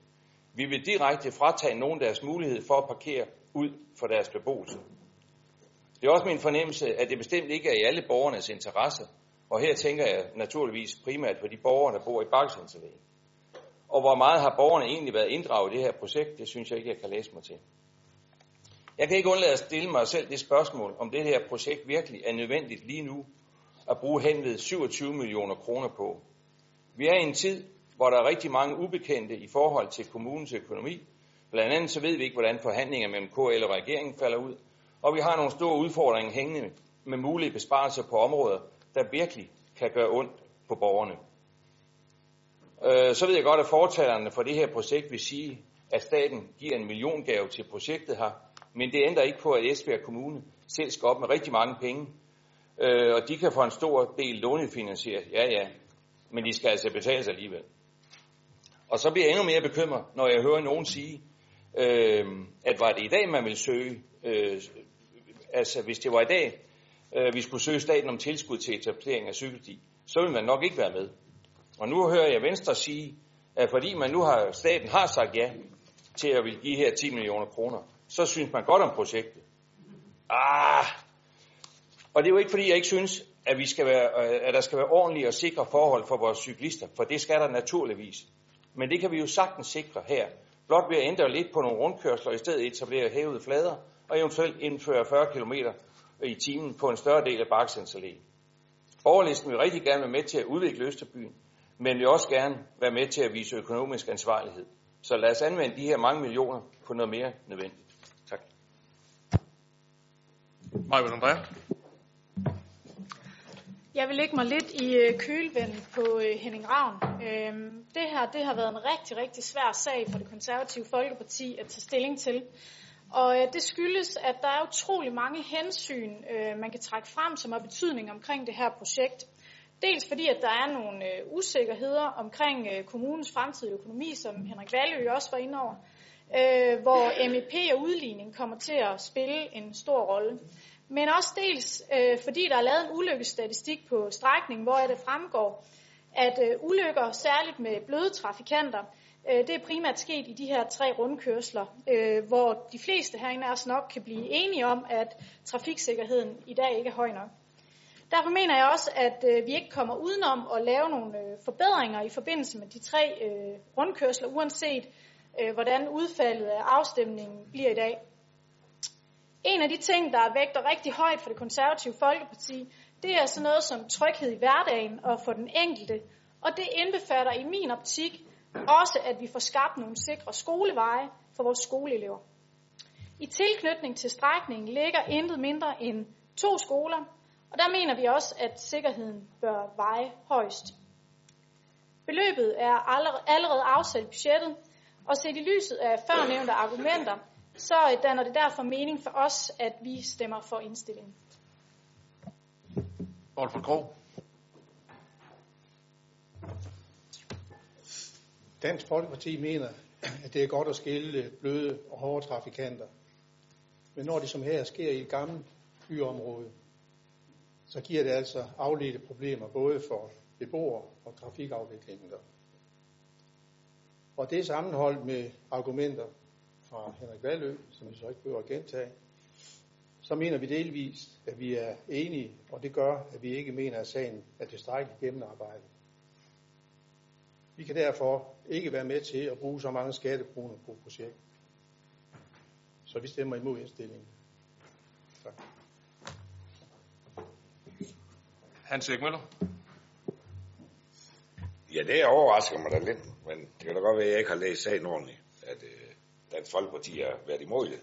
Vi vil direkte fratage nogen deres mulighed for at parkere ud for deres beboelse. Det er også min fornemmelse, at det bestemt ikke er i alle borgernes interesse, og her tænker jeg naturligvis primært på de borgere, der bor i Baggesens Allé. Og hvor meget har borgerne egentlig været inddraget i det her projekt, det synes jeg ikke, jeg kan læse mig til. Jeg kan ikke undlade at stille mig selv det spørgsmål, om det her projekt virkelig er nødvendigt lige nu at bruge henved 27 millioner kroner på. Vi er i en tid, hvor der er rigtig mange ubekendte i forhold til kommunens økonomi. Blandt andet så ved vi ikke, hvordan forhandlinger mellem KL og regeringen falder ud. Og vi har nogle store udfordringer hængende med mulige besparelser på områder, der virkelig kan gøre ondt på borgerne. Så ved jeg godt, at fortalerne for det her projekt vil sige, at staten giver en milliongave til projektet her, men det ændrer ikke på, at Esbjerg Kommune selv skal op med rigtig mange penge, og de kan få en stor del lånefinansieret, ja, men de skal altså betale sig alligevel. Og så bliver jeg endnu mere bekymret, når jeg hører nogen sige, at var det i dag, man ville søge, altså hvis det var i dag, vi skulle søge staten om tilskud til etablering af cykelsti, så ville man nok ikke være med. Og nu hører jeg Venstre sige, at fordi man nu har, staten har sagt ja til at ville give her 10 millioner kroner, så synes man godt om projektet. Og det er jo ikke fordi, jeg ikke synes, at, at der skal være ordentlige og sikre forhold for vores cyklister, for det skal der naturligvis. Men det kan vi jo sagtens sikre her. Blot ved at ændre lidt på nogle rundkørsler, i stedet etablere hævede flader, og eventuelt indføre 40 km i timen på en større del af Baggesens Allé. Borgerlisten vil rigtig gerne være med til at udvikle Østerbyen, men vil også gerne være med til at vise økonomisk ansvarlighed. Så lad os anvende de her mange millioner på noget mere nødvendigt. Tak. Jeg vil lægge mig lidt i kølvandet på Henning Ravn. Det her det har været en rigtig, rigtig svær sag for Det Konservative Folkeparti at tage stilling til. Og det skyldes, at der er utrolig mange hensyn, man kan trække frem, som har betydning omkring det her projekt. Dels fordi, at der er nogle usikkerheder omkring kommunens fremtidige økonomi, som Henrik Vallø også var inde over, hvor MEP og udligning kommer til at spille en stor rolle. Men også dels fordi, der er lavet en ulykkesstatistik på strækningen, hvor det fremgår, at ulykker, særligt med bløde trafikanter, det er primært sket i de her 3 rundkørsler, hvor de fleste herinde af os nok kan blive enige om, at trafiksikkerheden i dag ikke er høj nok. Derfor mener jeg også, at vi ikke kommer udenom at lave nogle forbedringer i forbindelse med de 3 rundkørsler, uanset hvordan udfaldet af afstemningen bliver i dag. En af de ting, der vægter rigtig højt for Det Konservative Folkeparti, det er sådan noget som tryghed i hverdagen og for den enkelte. Og det indbefatter i min optik også, at vi får skabt nogle sikre skoleveje for vores skoleelever. I tilknytning til strækningen ligger intet mindre end 2 skoler, og der mener vi også, at sikkerheden bør veje højst. Beløbet er allerede afsat i budgettet, og set i lyset af førnævnte argumenter, så danner det derfor mening for os, at vi stemmer for indstillingen. Dansk Folkeparti mener, at det er godt at skille bløde og hårde trafikanter. Men når det som her sker i et gammelt byområde, så giver det altså afledte problemer både for beboere og trafikafviklingen der. Og det er sammenholdt med argumenter fra Henrik Vallø, som vi så ikke behøver at gentage, så mener vi delvist, at vi er enige, og det gør, at vi ikke mener, at sagen er tilstrækkeligt gennemarbejdet. Vi kan derfor ikke være med til at bruge så mange skattekroner på projektet. Så vi stemmer imod indstillingen. Tak. Hans Erik Møller. Ja, det overrasker mig da lidt, men det kan da godt være, at jeg ikke har læst sagen ordentligt, at Dansk Folkeparti har været imod det.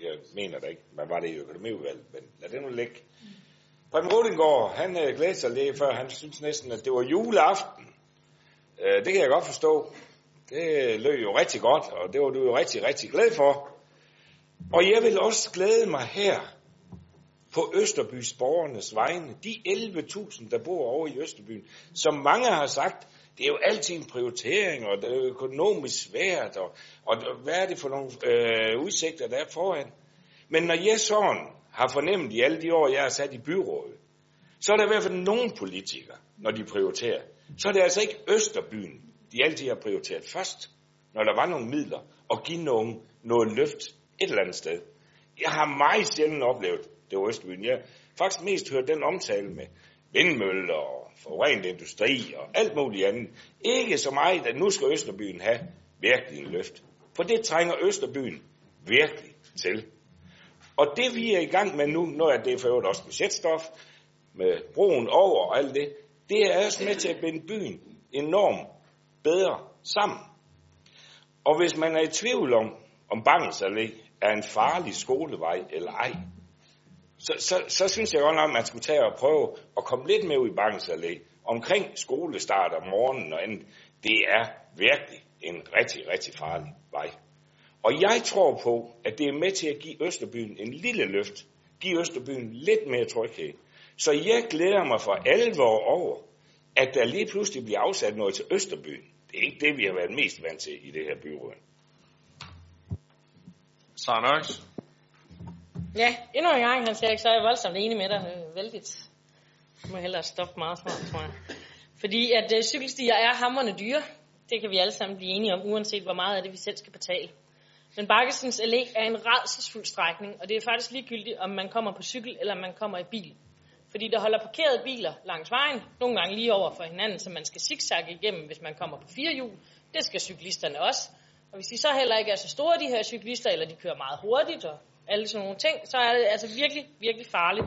Jeg mener da ikke, man var det i økonomiudvalget, men lad det nu ligge. Preben Rudinggaard, han glædte sig lige før, han synes næsten, at det var juleaften. Det kan jeg godt forstå. Det løb jo rigtig godt, og det var du jo rigtig, rigtig glad for. Og jeg vil også glæde mig her på Østerbys borgernes vegne. De 11.000, der bor over i Østerbyen, som mange har sagt, det er jo altid en prioritering, og det er økonomisk svært, og hvad er det for nogle udsigter, der er foran. Men når jeg sådan har fornemt i alle de år, jeg har sat i byrådet, så er der i hvert fald nogle politikere, når de prioriterer. Så er det altså ikke Østerbyen, de altid har prioriteret først, når der var nogle midler, og give nogen noget løft et eller andet sted. Jeg har meget sjældent oplevet det var Østerbyen. Jeg har faktisk mest hørt den omtale med vindmøller og forurenet industri og alt muligt andet. Ikke så meget, at nu skal Østerbyen have virkelig en løft. For det trænger Østerbyen virkelig til. Og det vi er i gang med nu, når det er for øvrigt også budgetstof, med broen over og alt det, det er også med til at binde byen enormt bedre sammen. Og hvis man er i tvivl om Bangs Allé er en farlig skolevej eller ej, så synes jeg godt nok, at man skulle tage og prøve at komme lidt mere ud i Bangs Allé omkring skolestart om morgenen og andet. Det er virkelig en rigtig, rigtig farlig vej. Og jeg tror på, at det er med til at give Østerbyen en lille løft, give Østerbyen lidt mere tryghed. Så jeg glæder mig for alvor over, at der lige pludselig bliver afsat noget til Østerbyen. Det er ikke det, vi har været mest vant til i det her byråd. Sara. Ja, endnu en gang, Hans Erik, så er jeg voldsomt enig med dig. Vældigt. Jeg må hellere stoppe meget snart, tror jeg. Fordi at cykelstier er hamrende dyre. Det kan vi alle sammen blive enige om, uanset hvor meget af det, vi selv skal betale. Men Baggesens Allé er en rædselsfuld strækning, og det er faktisk ligegyldigt, om man kommer på cykel eller om man kommer i bil. Fordi der holder parkerede biler langs vejen, nogle gange lige over for hinanden, så man skal zigzagge igennem, hvis man kommer på fire hjul. Det skal cyklisterne også. Og hvis de så heller ikke er så store, de her cyklister, eller de kører meget hurtigt og alle sådan nogle ting, så er det altså virkelig, virkelig farligt.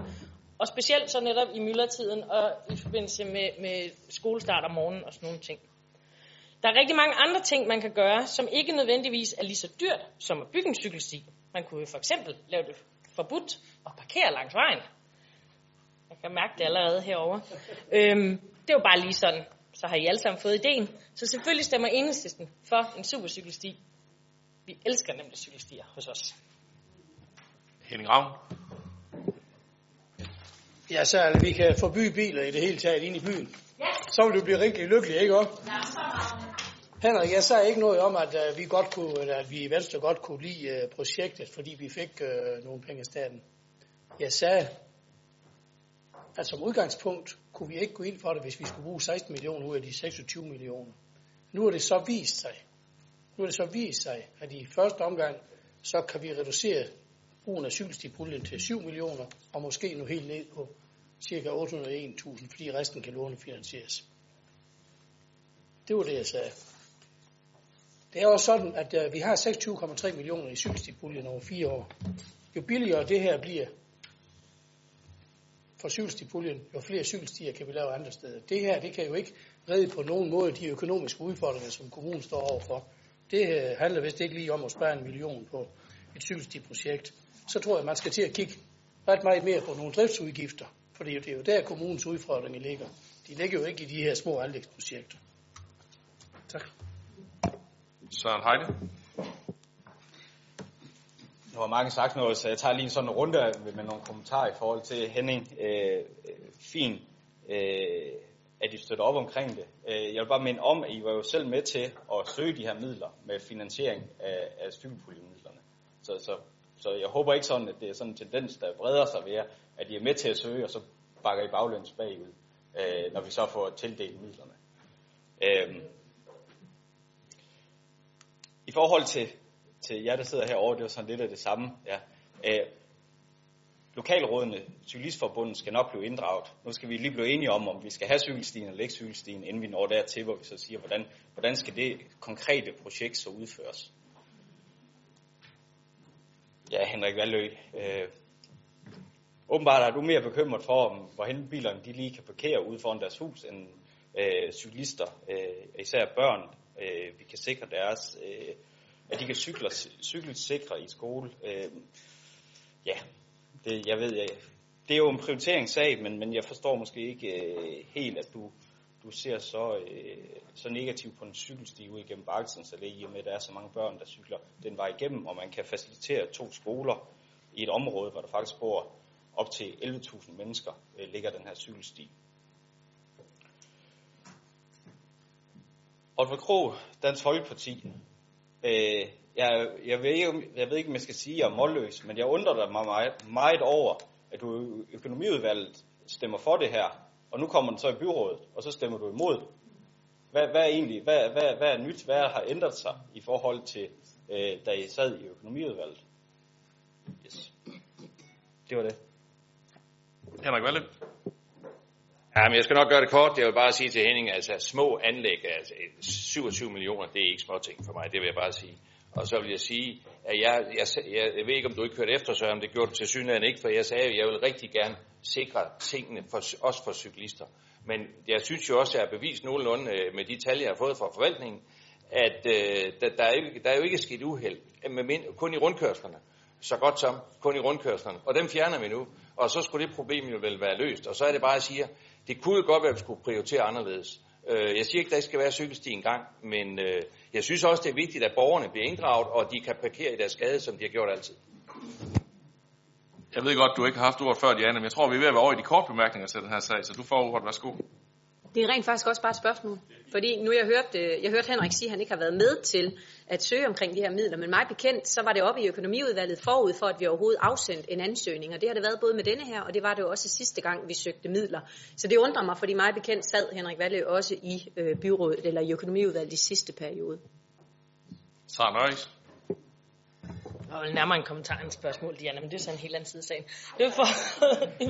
Og specielt så netop i myldretiden og i forbindelse med skolestart om morgenen og sådan nogle ting. Der er rigtig mange andre ting, man kan gøre, som ikke nødvendigvis er lige så dyrt som at bygge en cykelsti. Man kunne jo for eksempel lave det forbudt og parkere langs vejen. Jeg kan mærke det allerede herovre. Det er jo bare lige sådan. Så har I alle sammen fået ideen. Så selvfølgelig stemmer Enhedslisten for en supercykelsti. Vi elsker nemlig cykelstier hos os. Henning Ravn. Ja, så altså, vi kan forbyde biler i det hele taget inde i byen. Ja. Så vil du blive rigtig lykkelig, ikke også? Ja, Henrik, jeg sagde ikke noget om, at vi i Venstre godt kunne lide projektet, fordi vi fik nogle penge af staten. Jeg sagde, at som udgangspunkt kunne vi ikke gå ind for det, hvis vi skulle bruge 16 millioner ud af de 26 millioner. Nu er det så vist sig, at i første omgang, så kan vi reducere brugen af cykelstipuljen til 7 millioner, og måske nu helt ned på cirka 801.000, fordi resten kan lånefinansieres. Det var det, jeg sagde. Det er også sådan, at vi har 26,3 millioner i cykelstipuljen over 4 år. Jo billigere det her bliver for cykelstipuljen, jo flere cykelstier kan vi lave andre steder. Det her, det kan jo ikke redde på nogen måde de økonomiske udfordringer, som kommunen står overfor. Det handler vist ikke lige om at spare 1 million på et cykelstiprojekt. Så tror jeg, man skal til at kigge ret meget mere på nogle driftsudgifter, for det er jo der, kommunens udfordringer ligger. De ligger jo ikke i de her små anlægsprojekter. Tak. Søren Heide. Nu har Marken sagt noget, så jeg tager lige sådan en runde med nogle kommentarer i forhold til Henning. Fint, at I støtter op omkring det. Jeg vil bare minde om, at I var jo selv med til at søge de her midler med finansiering af cykelpuljemidlerne. Så jeg håber ikke sådan, at det er sådan en tendens, der breder sig ved, at I er med til at søge, og så bakker I baglæns bagud, når vi så får tildelt midlerne. I forhold til jer, der sidder herovre, det er sådan lidt af det samme. Ja. Lokalrådene, Cyklistforbundet skal nok blive inddraget. Nu skal vi lige blive enige om vi skal have cykelstien eller ikke cykelstien, inden vi når dertil, hvor vi så siger, hvordan skal det konkrete projekt så udføres. Ja, Henrik Vallø. Åbenbart er du mere bekymret for, hvorhen bilerne de lige kan parkere ude foran deres hus, end cyklister, især børn. Vi kan sikre deres, at de kan cykelsikre i skole. Det er jo en prioriteringssag, men jeg forstår måske ikke helt, at du ser så negativt på en cykelsti ud igennem Baggesens Allé, i og med, at der er så mange børn, der cykler den vej igennem, og man kan facilitere 2 skoler i et område, hvor der faktisk bor op til 11.000 mennesker, ligger den her cykelsti. Oliver Krog, Dansk Folkeparti. Jeg ved ikke, om jeg skal sige, at jeg er målløs, men jeg undrer dig meget over, at du i økonomiudvalget stemmer for det her, og nu kommer den så i byrådet, og så stemmer du imod. Hvad er nyt? Hvad har ændret sig i forhold til, da I sad i økonomiudvalget? Yes. Det var det. Henrik Vallø. Jamen, jeg skal nok gøre det kort. Jeg vil bare sige til Henning, altså små anlæg, altså 27 millioner, det er ikke små ting for mig, det vil jeg bare sige. Og så vil jeg sige, at jeg ved ikke, om du ikke hørte efter, Søren, det gjorde du til synligheden ikke, for jeg sagde, at jeg vil rigtig gerne sikre tingene, også for cyklister. Men jeg synes jo også, at jeg har bevist nogenlunde med de tal, jeg har fået fra forvaltningen, at der er jo ikke sket uheld, kun i rundkørslerne. Så godt som, kun i rundkørslerne. Og dem fjerner vi nu, og så skulle det problem jo vel være løst. Og så er det bare, at jeg siger, det kunne jo godt være, at vi skulle prioritere anderledes. Jeg siger ikke, at der ikke skal være cykelsti engang, men jeg synes også, det er vigtigt, at borgerne bliver inddraget, og de kan parkere i deres gade, som de har gjort altid. Jeg ved godt, du ikke har haft ordet før, Diana, men jeg tror, vi er ved at være over i de korte bemærkninger til den her sag, så du får ordet. Værsgo. Det er rent faktisk også bare et spørgsmål, fordi nu jeg hørte Henrik sige, at han ikke har været med til at søge omkring de her midler, men mig bekendt, så var det oppe i økonomiudvalget forud for, at vi overhovedet afsendte en ansøgning, og det har det været både med denne her, og det var det også sidste gang, vi søgte midler. Så det undrer mig, fordi mig bekendt sad Henrik Vallø også i byrådet eller i økonomiudvalget i sidste periode. Sara. var vel nærmere en kommentar end et spørgsmål, Diana, men det er så en helt anden side af sagen. Det var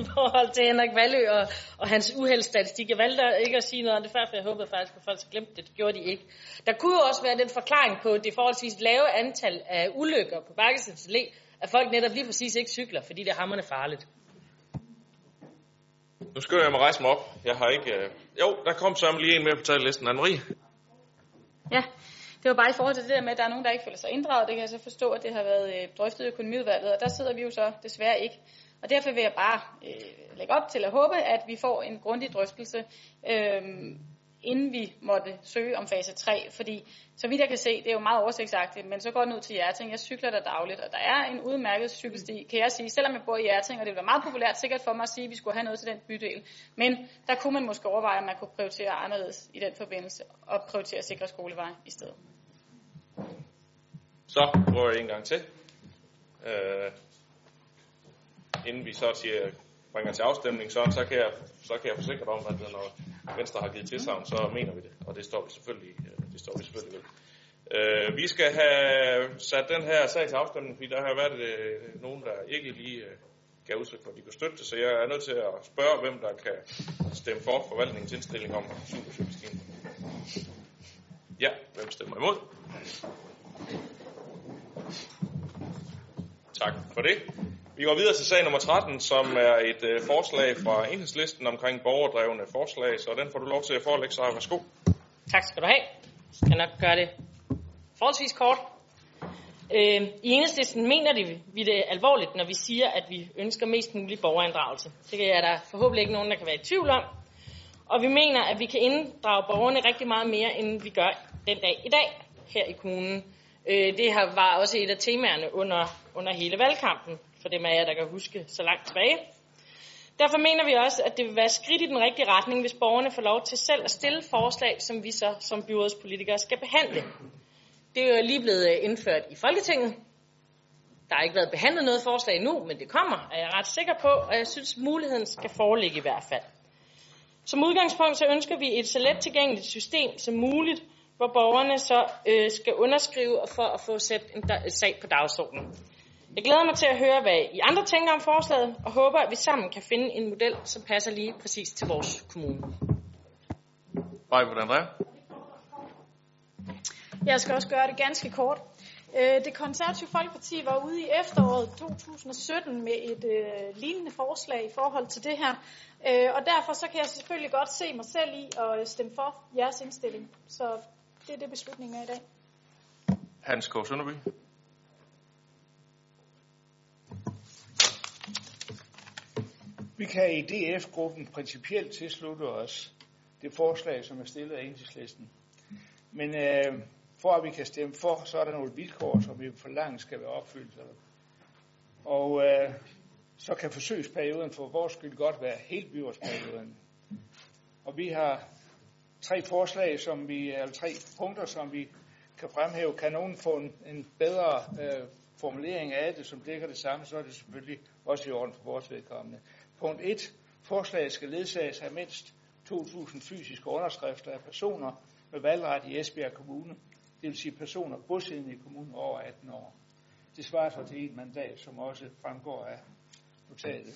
i forhold til Henrik Vallø og hans uheldsstatistik. Jeg valgte ikke at sige noget om det før, for jeg håbede faktisk, at folk glemte det. Det gjorde de ikke. Der kunne jo også være den forklaring på det forholdsvis lave antal af ulykker på Baggesens Allé, at folk netop lige præcis ikke cykler, fordi det er hamrende farligt. Nu skynder jeg mig at rejse mig op. Jeg har ikke... Jo, der kom sammen lige en mere på talelisten. Anne-Marie? Ja, det var bare i forhold til det der med, at der er nogen, der ikke føler sig inddraget. Det kan jeg så forstå, at det har været drøftet i økonomiudvalget, og der sidder vi jo så desværre ikke. Og derfor vil jeg bare lægge op til at håbe, at vi får en grundig drøftelse, inden vi måtte søge om fase 3. Fordi, så vidt jeg kan se, det er jo meget oversigtsagtigt, men så går den ud til Hjerting. Jeg cykler der dagligt, og der er en udmærket cykelsti, kan jeg sige, selvom jeg bor i Hjerting, og det bliver meget populært sikkert for mig at sige, at vi skulle have noget til den bydel. Men der kunne man måske overveje, at man kunne prioritere anderledes i den forbindelse, og prioritere at sikre skolevejen i stedet. Så prøver jeg en gang til. Inden vi så bringer til afstemning, så kan jeg forsikre dig om, at når Venstre har givet tilsagn, så mener vi det, og det står vi selvfølgelig ved. Vi skal have sat den her sag til afstemning, fordi der har været nogen, der ikke lige gav udtryk for, at de kunne støtte det, så jeg er nødt til at spørge, hvem der kan stemme for forvaltningens indstilling om supercykelstien. Ja, hvem stemmer imod? Tak for det. Vi går videre til sag nummer 13, som er et forslag fra Enhedslisten omkring borgerdrevne forslag, så den får du lov til at forelægge, Sara. Værsgo. Tak skal du have. Jeg skal nok gøre det forholdsvis kort. I Enhedslisten mener vi det alvorligt, når vi siger, at vi ønsker mest mulig borgerinddragelse. Det kan jeg der forhåbentlig ikke nogen, der kan være i tvivl om. Og vi mener, at vi kan inddrage borgerne rigtig meget mere, end vi gør den dag i dag her i kommunen. Det var også et af temaerne under hele valgkampen, for dem af jer, der kan huske så langt tilbage. Derfor mener vi også, at det vil være skridt i den rigtige retning, hvis borgerne får lov til selv at stille forslag, som vi så som byrådspolitikere skal behandle. Det er jo lige blevet indført i Folketinget. Der har ikke været behandlet noget forslag endnu, men det kommer, er jeg ret sikker på, og jeg synes, muligheden skal foreligge i hvert fald. Som udgangspunkt så ønsker vi et så let tilgængeligt system som muligt, hvor borgerne så skal underskrive for at få sat en sag på dagsordenen. Jeg glæder mig til at høre, hvad I andre tænker om forslaget, og håber, at vi sammen kan finde en model, som passer lige præcis til vores kommune. Hej, hvordan er det? Jeg skal også gøre det ganske kort. Det Konservative Folkeparti var ude i efteråret 2017 med et lignende forslag i forhold til det her. Og derfor så kan jeg selvfølgelig godt se mig selv i at stemme for jeres indstilling. Så det er det, beslutningen er i dag. Hans K. Sønderby. Vi kan i DF-gruppen principielt tilslutte os det forslag, som er stillet af Enhedslisten. Men for at vi kan stemme for, så er der nogle vilkår, som vi for langt skal være opfyldt. Og så kan forsøgsperioden for vores skyld godt være helt byrådsperioden. Og vi har tre punkter, som vi kan fremhæve. Kan nogen få en bedre formulering af det, som dækker det samme, så er det selvfølgelig også i orden for vores vedkommende. Punkt 1. Forslaget skal ledsages af mindst 2.000 fysiske underskrifter af personer med valgret i Esbjerg Kommune, det vil sige personer bosiddende i kommunen over 18 år. Det svarer så til et mandat, som også fremgår af notatet.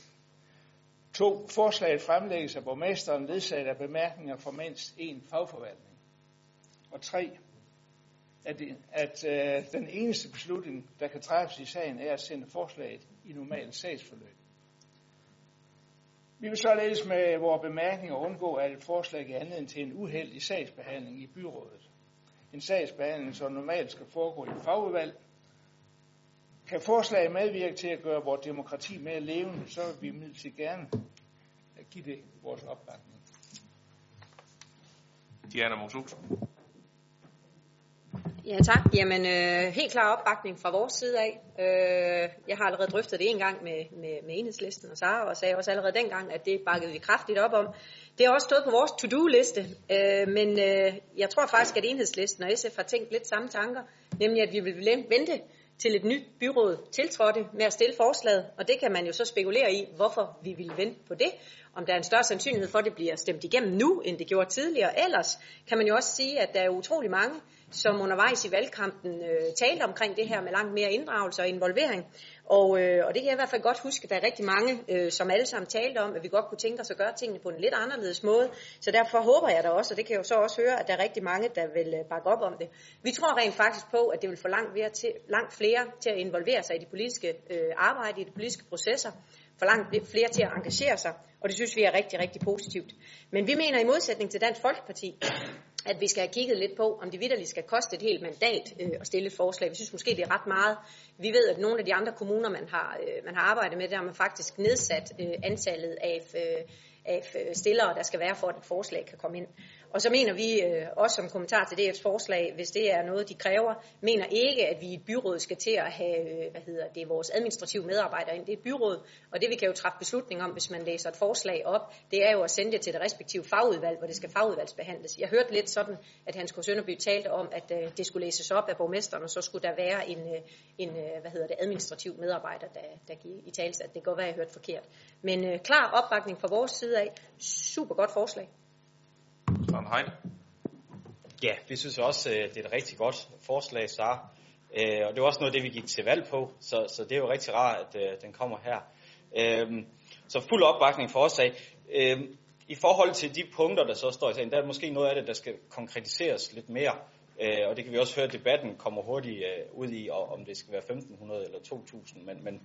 2. Forslaget fremlægges af borgmesteren ledsaget af bemærkninger fra mindst en fagforvaltning. Og 3. At den eneste beslutning, der kan træffes i sagen, er at sende forslaget i normalt sagsforløb. Vi vil således med vores bemærkninger undgå, at et forslag giver anledning til en uheldig sagsbehandling i byrådet. En sagsbehandling, som normalt skal foregå i fagudvalg. Kan forslaget medvirke til at gøre vores demokrati mere levende, så vil vi imidlertid gerne give det vores opbakning. Diana Mose. Ja, tak. Jamen, helt klar opbakning fra vores side af. Jeg har allerede drøftet det en gang med Enhedslisten og Sara, og sagde også allerede dengang, at det bakkede vi kraftigt op om. Det har også stået på vores to-do-liste, men jeg tror faktisk, at Enhedslisten og SF har tænkt lidt samme tanker, nemlig at vi vil vente til et nyt byråd tiltrådte med at stille forslaget, og det kan man jo så spekulere i, hvorfor vi vil vente på det. Om der er en større sandsynlighed for, at det bliver stemt igennem nu, end det gjorde tidligere. Ellers kan man jo også sige, at der er utrolig mange som undervejs i valgkampen talte omkring det her med langt mere inddragelse og involvering. Og det kan jeg i hvert fald godt huske, at der er rigtig mange, som alle sammen talte om, at vi godt kunne tænke os at gøre tingene på en lidt anderledes måde. Så derfor håber jeg da også, og det kan jeg jo så også høre, at der er rigtig mange, der vil bakke op om det. Vi tror rent faktisk på, at det vil få langt flere til at involvere sig i det politiske arbejde, i de politiske processer, for langt flere til at engagere sig, og det synes vi er rigtig, rigtig positivt. Men vi mener i modsætning til Dansk Folkeparti, at vi skal have kigget lidt på, om det vitterligt skal koste et helt mandat at stille et forslag. Vi synes måske, det er ret meget. Vi ved, at nogle af de andre kommuner, man har arbejdet med, der har man faktisk nedsat antallet af stillere, der skal være for, at et forslag kan komme ind. Og så mener vi også som kommentar til DF's forslag, hvis det er noget, de kræver, mener ikke, at vi i et byråd skal til at have, vores administrative medarbejdere ind. Det er et byråd, og det vi kan jo træffe beslutning om, hvis man læser et forslag op, det er jo at sende det til det respektive fagudvalg, hvor det skal fagudvalgsbehandles. Jeg hørte lidt sådan, at Hans K. Sønderby talte om, at det skulle læses op af borgmesteren, og så skulle der være en administrativ medarbejder, der giver i talelse, at det går, hvad jeg hørte forkert. Men klar opbakning fra vores side af. Super godt forslag. Ja, vi synes også, det er et rigtig godt forslag, Sara. Og det var også noget, det vi gik til valg på, så det er jo rigtig rart, at den kommer her. Så fuld opbakning for os af. I forhold til de punkter, der så står i sagen, der er måske noget af det, der skal konkretiseres lidt mere. Og det kan vi også høre, at debatten kommer hurtigt ud i, om det skal være 1.500 eller 2.000. Men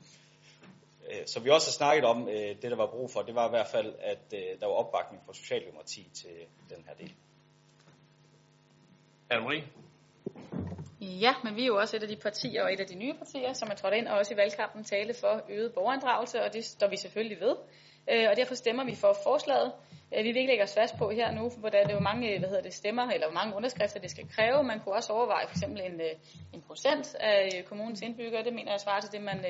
så vi også har snakket om, det der var brug for, det var i hvert fald, at der var opbakning fra Socialdemokratiet til den her del. Anne-Marie? Ja, men vi er jo også et af de partier og et af de nye partier, som er trådt ind og også i valgkampen tale for øget borgerinddragelse, og det står vi selvfølgelig ved. Og derfor stemmer vi for forslaget. Vi vil ikke lægge os fast på her nu, hvordan det er jo mange stemmer eller hvor mange underskrifter det skal kræve. Man kunne også overveje for eksempel en procent af kommunens indbyggere. Det mener jeg svarer til det, man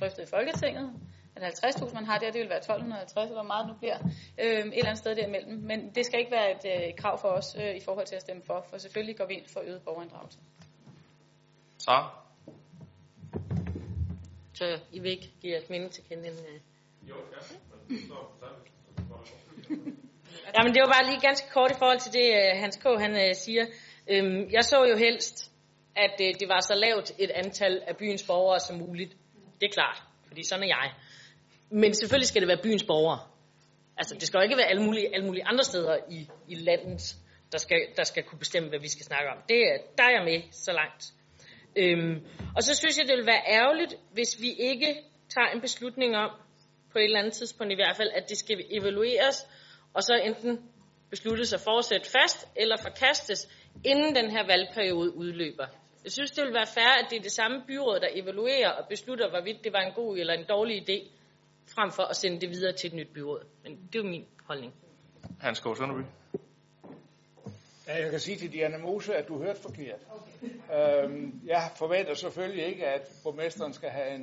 drøftede i Folketinget. At 50.000 man har der, det vil være 1.250, eller hvor meget nu bliver, et eller andet sted derimellem. Men det skal ikke være et krav for os i forhold til at stemme for, for selvfølgelig går vi ind for øget borgerinddragelse. Så I vil ikke give jeres mening til kende? Jo, ja. Jamen det var bare lige ganske kort i forhold til det, Hans K. han siger. Jeg så jo helst, at det var så lavt et antal af byens borgere som muligt. Det er klart, fordi sådan er jeg. Men selvfølgelig skal det være byens borgere. Altså det skal jo ikke være alle mulige andre steder i landet, der skal kunne bestemme, hvad vi skal snakke om. Der er jeg med så langt. Og så synes jeg, det vil være ærgerligt, hvis vi ikke tager en beslutning om, på et eller andet tidspunkt i hvert fald, at det skal evalueres, og så enten besluttes at fortsætte fast, eller forkastes, inden den her valgperiode udløber. Jeg synes, det vil være fair, at det er det samme byråd, der evaluerer og beslutter, hvorvidt det var en god eller en dårlig idé, frem for at sende det videre til et nyt byråd. Men det er jo min holdning. Hans K. Sønderby. Ja, jeg kan sige til Diana Mose, at du hørte forkert. Okay. Jeg forventer selvfølgelig ikke, at borgmesteren skal have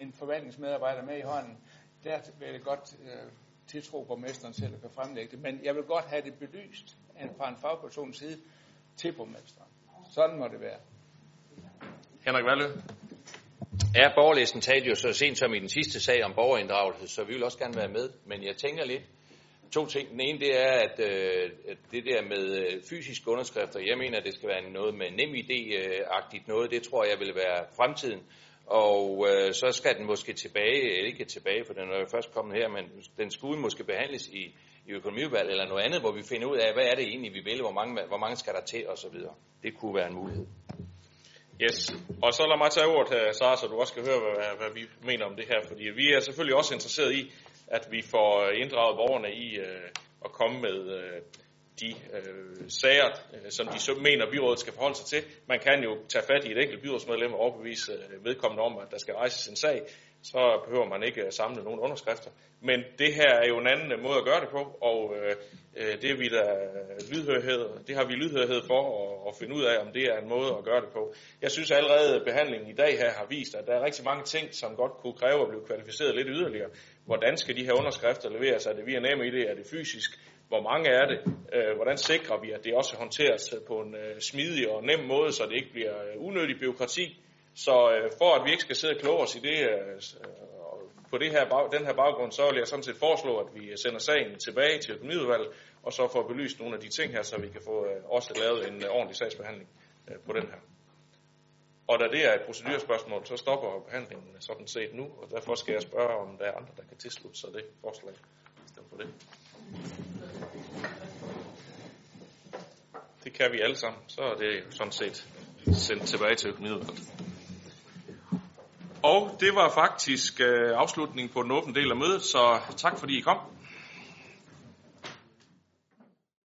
en forvaltningsmedarbejder med i hånden. Der vil jeg godt tiltro borgmesteren selv at kan fremlægge det. Men jeg vil godt have det belyst fra en fagpersons side til borgmesteren. Sådan må det være. Henrik Vallø. Ja, borgerlisten talte jo så sent som i den sidste sag om borgerinddragelse, så vi vil også gerne være med. Men jeg tænker lidt. To ting. Den ene det er, at det der med fysiske underskrifter, jeg mener, det skal være noget med NemID-agtigt noget. Det tror jeg vil være fremtiden. Og så skal den måske tilbage, ikke tilbage, for den er jo først kommet her, men den skulle måske behandles i økonomiudvalg eller noget andet, hvor vi finder ud af, hvad er det egentlig, vi vil, hvor mange skal der til osv. Det kunne være en mulighed. Yes, og så lad mig tage ordet, Sara, så du også skal høre, hvad vi mener om det her, fordi vi er selvfølgelig også interesseret i, at vi får inddraget borgerne i at komme med de sager, som de så mener, byrådet skal forholde sig til. Man kan jo tage fat i et enkelt byrådsmedlem og overbevise vedkommende om, at der skal rejses en sag. Så behøver man ikke samle nogen underskrifter. Men det her er jo en anden måde at gøre det på, og det har vi lydhørhed for at finde ud af, om det er en måde at gøre det på. Jeg synes allerede, behandlingen i dag her har vist, at der er rigtig mange ting, som godt kunne kræve at blive kvalificeret lidt yderligere. Hvordan skal de her underskrifter leveres? Er det via NemID? Er det fysisk? Hvor mange er det? Hvordan sikrer vi, at det også håndteres på en smidig og nem måde, så det ikke bliver unødig bureaukrati? Så for at vi ikke skal sidde og kloge os i det, på det her, den her baggrund, så vil jeg sådan set foreslå, at vi sender sagen tilbage til økonomiudvalget, og så får belyst nogle af de ting her, så vi kan få også lavet en ordentlig sagsbehandling. på den her. Og da det er et procedurspørgsmål, så stopper behandlingen sådan set nu, og derfor skal jeg spørge, om der er andre, der kan tilslutte sig det forslag. Stem for det. Det kan vi alle sammen. Så er det sådan set sendt tilbage til økonomiudvalget. Og det var faktisk afslutningen på den åbne del af mødet, så tak fordi I kom.